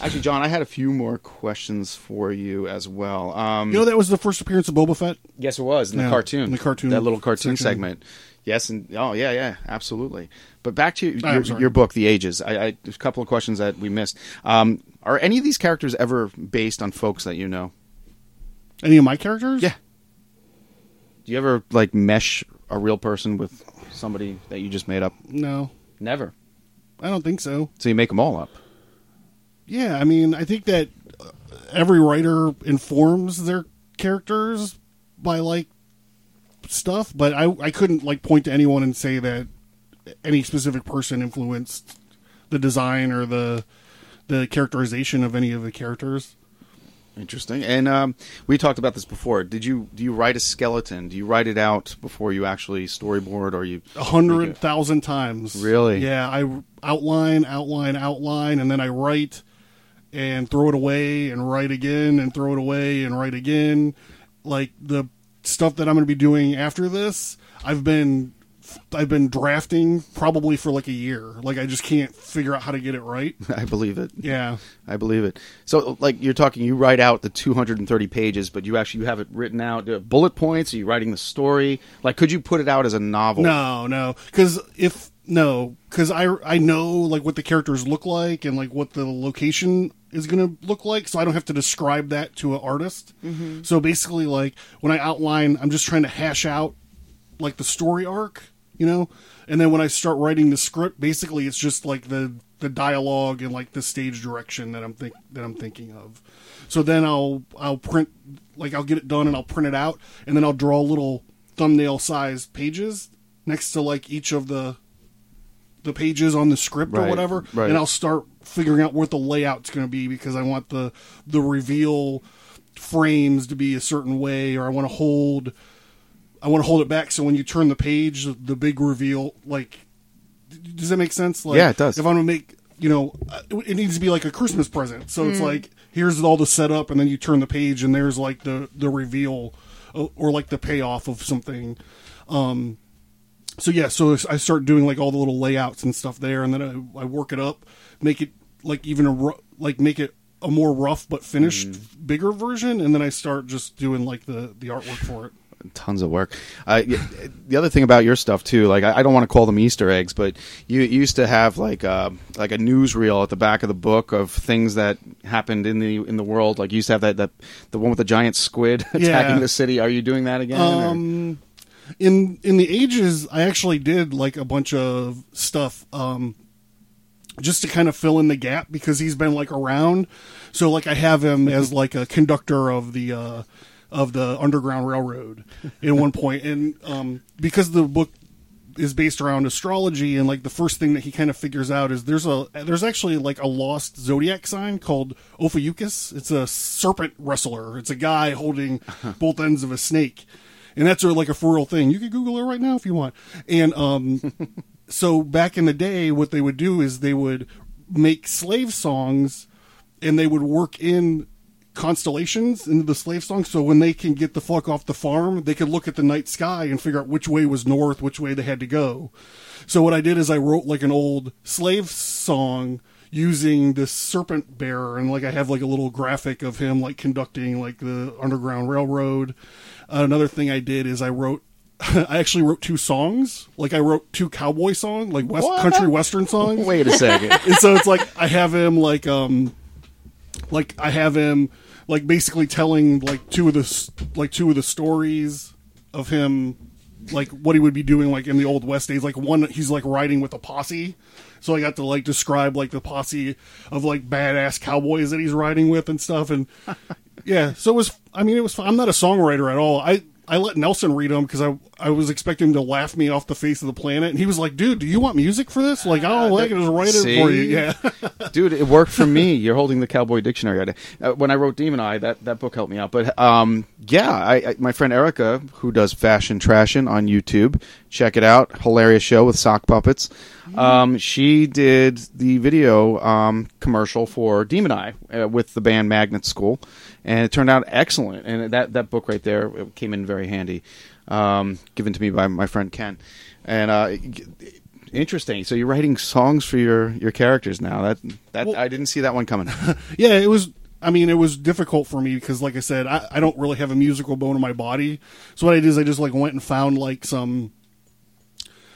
Actually, John, I had a few more questions for you as well. Um, you know, that was the first appearance of Boba Fett? Yes, it was, in yeah, the cartoon. In the cartoon. That little cartoon section. Segment. Yes, and oh, yeah, yeah, absolutely. But back to your, your, your book, The Ages. I, I, a couple of questions that we missed. Um, are any of these characters ever based on folks that you know? Any of my characters? Yeah. Do you ever, like, mesh a real person with somebody that you just made up? No. Never? I don't think so. So you make them all up? Yeah, I mean, I think that every writer informs their characters by, like, stuff, but I, I couldn't, like, point to anyone and say that any specific person influenced the design or the the characterization of any of the characters. Interesting. And um, we talked about this before. Did you do you write a skeleton? Do you write it out before you actually storyboard, or you a hundred thousand times? Really? Yeah. I outline, outline, outline, and then I write and throw it away, and write again, and throw it away, and write again. Like the stuff that I'm going to be doing after this, I've been I've been drafting probably for like a year. Like I just can't figure out how to get it right. I believe it. Yeah, I believe it. So like you're talking, you write out the two hundred thirty pages, but you actually you have it written out. Bullet points. Are you writing the story? Like, could you put it out as a novel? No, no. Because if no, because I I know like what the characters look like and like what the location is going to look like, so I don't have to describe that to an artist. Mm-hmm. So basically, like when I outline, I'm just trying to hash out like the story arc. You know, and then when I start writing the script, basically it's just like the, the dialogue and like the stage direction that I'm think that I'm thinking of. So then I'll I'll print like I'll get it done and I'll print it out, and then I'll draw little thumbnail sized pages next to like each of the the pages on the script right, or whatever, right. And I'll start figuring out what the layout's going to be because I want the the reveal frames to be a certain way, or I want to hold. I want to hold it back so when you turn the page, the big reveal, like, does that make sense? Like, yeah, it does. If I'm going to make, you know, it needs to be like a Christmas present. So mm. It's like, here's all the setup, and then you turn the page, and there's like the, the reveal or like the payoff of something. Um, so, yeah, so I start doing like all the little layouts and stuff there, and then I, I work it up, make it like even a, like make it a more rough but finished, mm. bigger version, and then I start just doing like the, the artwork for it. Tons of work. Uh, the other thing about your stuff too, like I, I don't want to call them Easter eggs, but you, you used to have like uh, like a newsreel at the back of the book of things that happened in the in the world. Like you used to have that, that the one with the giant squid attacking yeah. the city. Are you doing that again? Um, in in the Ages, I actually did like a bunch of stuff um, just to kind of fill in the gap because he's been like around. So like I have him as like a conductor of the. Uh, of the Underground Railroad at one point. And um, because the book is based around astrology, and like the first thing that he kind of figures out is there's a, there's actually like a lost zodiac sign called Ophiuchus. It's a serpent wrestler. It's a guy holding both ends of a snake. And that's like a for real thing. You can Google it right now if you want. And um, so back in the day, what they would do is they would make slave songs and they would work in constellations into the slave song, so when they can get the fuck off the farm, they could look at the night sky and figure out which way was north, which way they had to go. So what I did is I wrote like an old slave song using this serpent bearer, and like I have like a little graphic of him like conducting like the Underground Railroad. Uh, another thing I did is I wrote I actually wrote two songs. Like I wrote two cowboy songs, like West what? Country Western songs. Wait a second. And so it's like I have him like um like I have him like basically telling like two of the like two of the stories of him, like what he would be doing like in the old west days. Like one, he's like riding with a posse, so I got to like describe like the posse of like badass cowboys that he's riding with and stuff. And yeah, so it was. I mean, it was. I'm not a songwriter at all. I I let Nelson read them because I I was expecting him to laugh me off the face of the planet. And he was like, dude, do you want music for this? Like, I don't uh, like it. Just write see? it for you. Yeah, dude, it worked for me. You're holding the Cowboy Dictionary. When I wrote Demon Eye, that, that book helped me out. But um, yeah, I, I, my friend Erica, who does Fashion Trashin' on YouTube, check it out. Hilarious show with sock puppets. Mm. Um, she did the video um, commercial for Demon Eye uh, with the band Magnet School. And it turned out excellent. And that, that book right there came in very handy, um, given to me by my friend Ken. And uh, interesting. So you're writing songs for your, your characters now. That that well, I didn't see that one coming. Yeah, it was. I mean, it was difficult for me because, like I said, I, I don't really have a musical bone in my body. So what I did is I just like went and found like some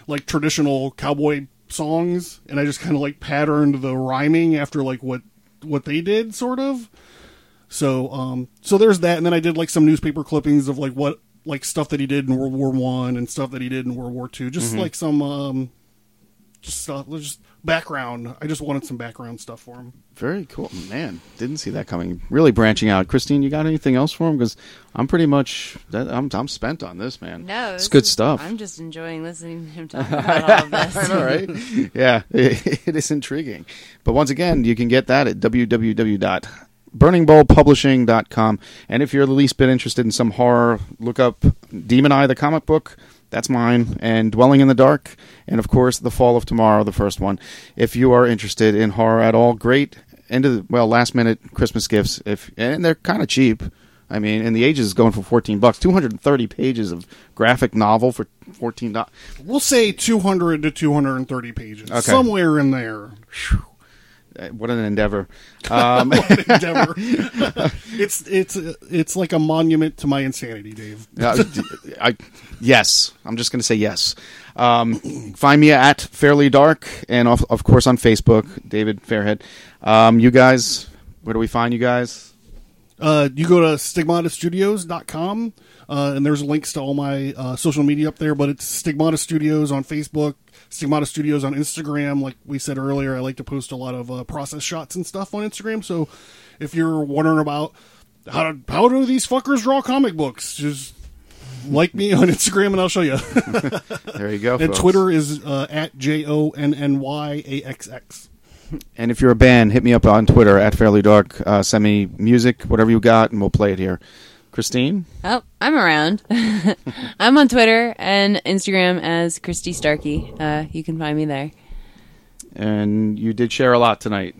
like traditional cowboy songs, and I just kind of like patterned the rhyming after like what what they did, sort of. So, um, so there's that. And then I did like some newspaper clippings of like what, like stuff that he did in World War One and stuff that he did in World War Two, just mm-hmm. like some, um, just stuff, just background. I just wanted some background stuff for him. Very cool, man. Didn't see that coming. Really branching out. Christine, you got anything else for him? Cause I'm pretty much, that, I'm, I'm spent on this, man. No, it's good is, stuff. I'm just enjoying listening to him talk about all of this. I know, right? Yeah, it, it is intriguing. But once again, you can get that at www. burning bulb publishing dot com, and if you're the least bit interested in some horror, look up Demon Eye the comic book. That's mine, and Dwelling in the Dark, and of course The Fall of Tomorrow, the first one. If you are interested in horror at all, great end of the, well last minute Christmas gifts, if and they're kind of cheap. I mean, and The Ages is going for fourteen bucks, two hundred thirty pages of graphic novel for fourteen dollars. We'll say two hundred to two hundred thirty pages, okay. Somewhere in there. Whew. What an endeavor! Um, what an endeavor! it's it's it's like a monument to my insanity, Dave. uh, I, yes, I'm just going to say yes. Um, find me at Fairly Dark, and of, of course on Facebook, David Fairhead. Um, you guys, where do we find you guys? Uh, you go to stigmata studios dot com, uh, and there's links to all my uh, social media up there. But it's Stigmata Studios on Facebook. Stigmata Studios on Instagram. Like we said earlier, I like to post a lot of uh, process shots and stuff on Instagram. So if you're wondering about how to, how do these fuckers draw comic books, just like me on Instagram and I'll show you. There you go. And folks. Twitter is uh, at J O N N Y A X X. And if you're a band, hit me up on Twitter at Fairly Dark. Uh, send me music, whatever you got, and we'll play it here. Christine? Oh, I'm around. I'm on Twitter and Instagram as Christy Starkey. Uh, you can find me there. And you did share a lot tonight.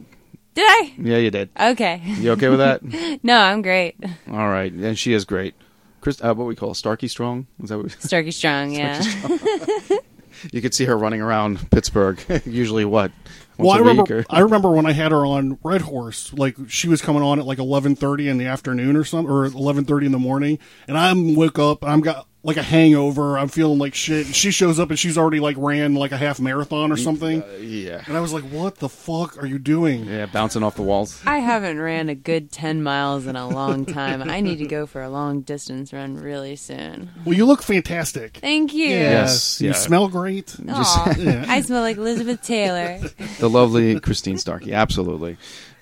Did I? Yeah, you did. Okay. You okay with that? No, I'm great. All right. And she is great. Chris, uh, what we call Starkey Strong? Is that what we... Starkey Strong, yeah. Starkey Strong. You could see her running around Pittsburgh. Usually what? Once well, I remember, or... I remember when I had her on Red Horse, like she was coming on at like eleven thirty in the afternoon or something, or eleven thirty in the morning. And I'm woke up, I'm got like a hangover. I'm feeling like shit. And she shows up and she's already like ran like a half marathon or something. Uh, yeah. And I was like, what the fuck are you doing? Yeah. Bouncing off the walls. I haven't ran a good ten miles in a long time. I need to go for a long distance run really soon. Well, you look fantastic. Thank you. Yeah. Yes. You yeah. smell great. Just, yeah. I smell like Elizabeth Taylor. The lovely Christine Starkey, absolutely.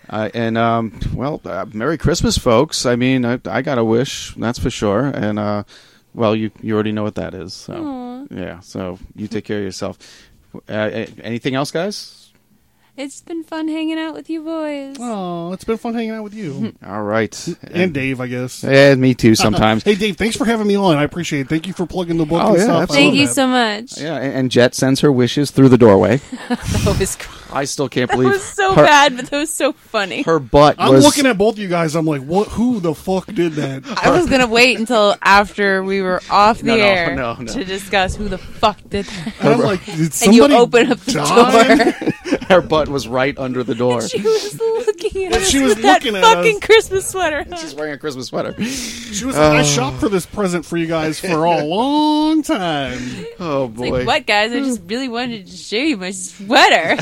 Uh, and, um, well, uh, Merry Christmas, folks. I mean, I, I got a wish, that's for sure. And, uh, well, you, you already know what that is. So Aww. Yeah, so you take care of yourself. Uh, anything else, guys? It's been fun hanging out with you boys. Oh, it's been fun hanging out with you. All right. And, and Dave, I guess. And me too sometimes. Hey, Dave, thanks for having me on. I appreciate it. Thank you for plugging the book oh, and yeah, stuff. Absolutely. Thank you so much. Yeah, and Jet sends her wishes through the doorway. That was cool. I still can't believe that was so her, bad, but that was so funny. Her butt I'm was... looking at both of you guys. I'm like, what? Who the fuck did that? I was going to wait until after we were off the no, air no, no, no. to discuss who the fuck did that. And I'm like, did somebody and you open up the door. Her butt was right under the door. And she was looking at us she was with looking that at fucking us. Christmas sweater. Huh? She's wearing a Christmas sweater. She was like, uh... I shopped for this present for you guys for a long time. Oh, boy. It's like, what, guys? I just really wanted to show you my sweater.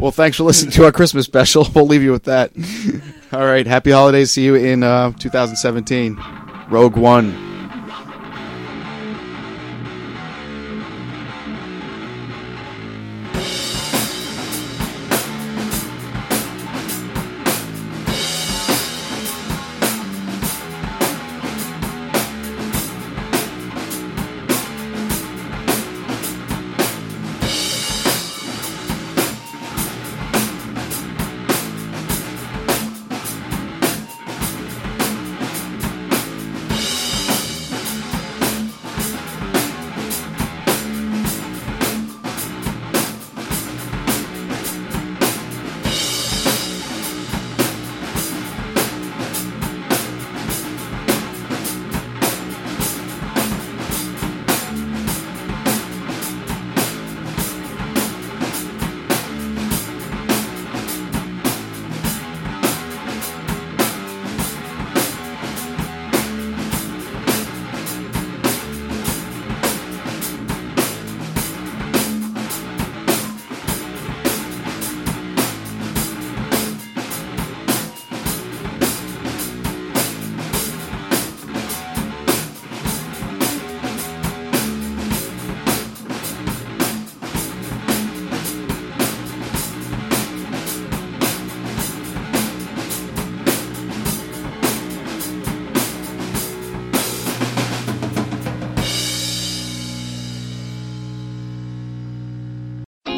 Well, thanks for listening to our Christmas special. We'll leave you with that. All right. Happy holidays. See you in uh, two thousand seventeen. Rogue One.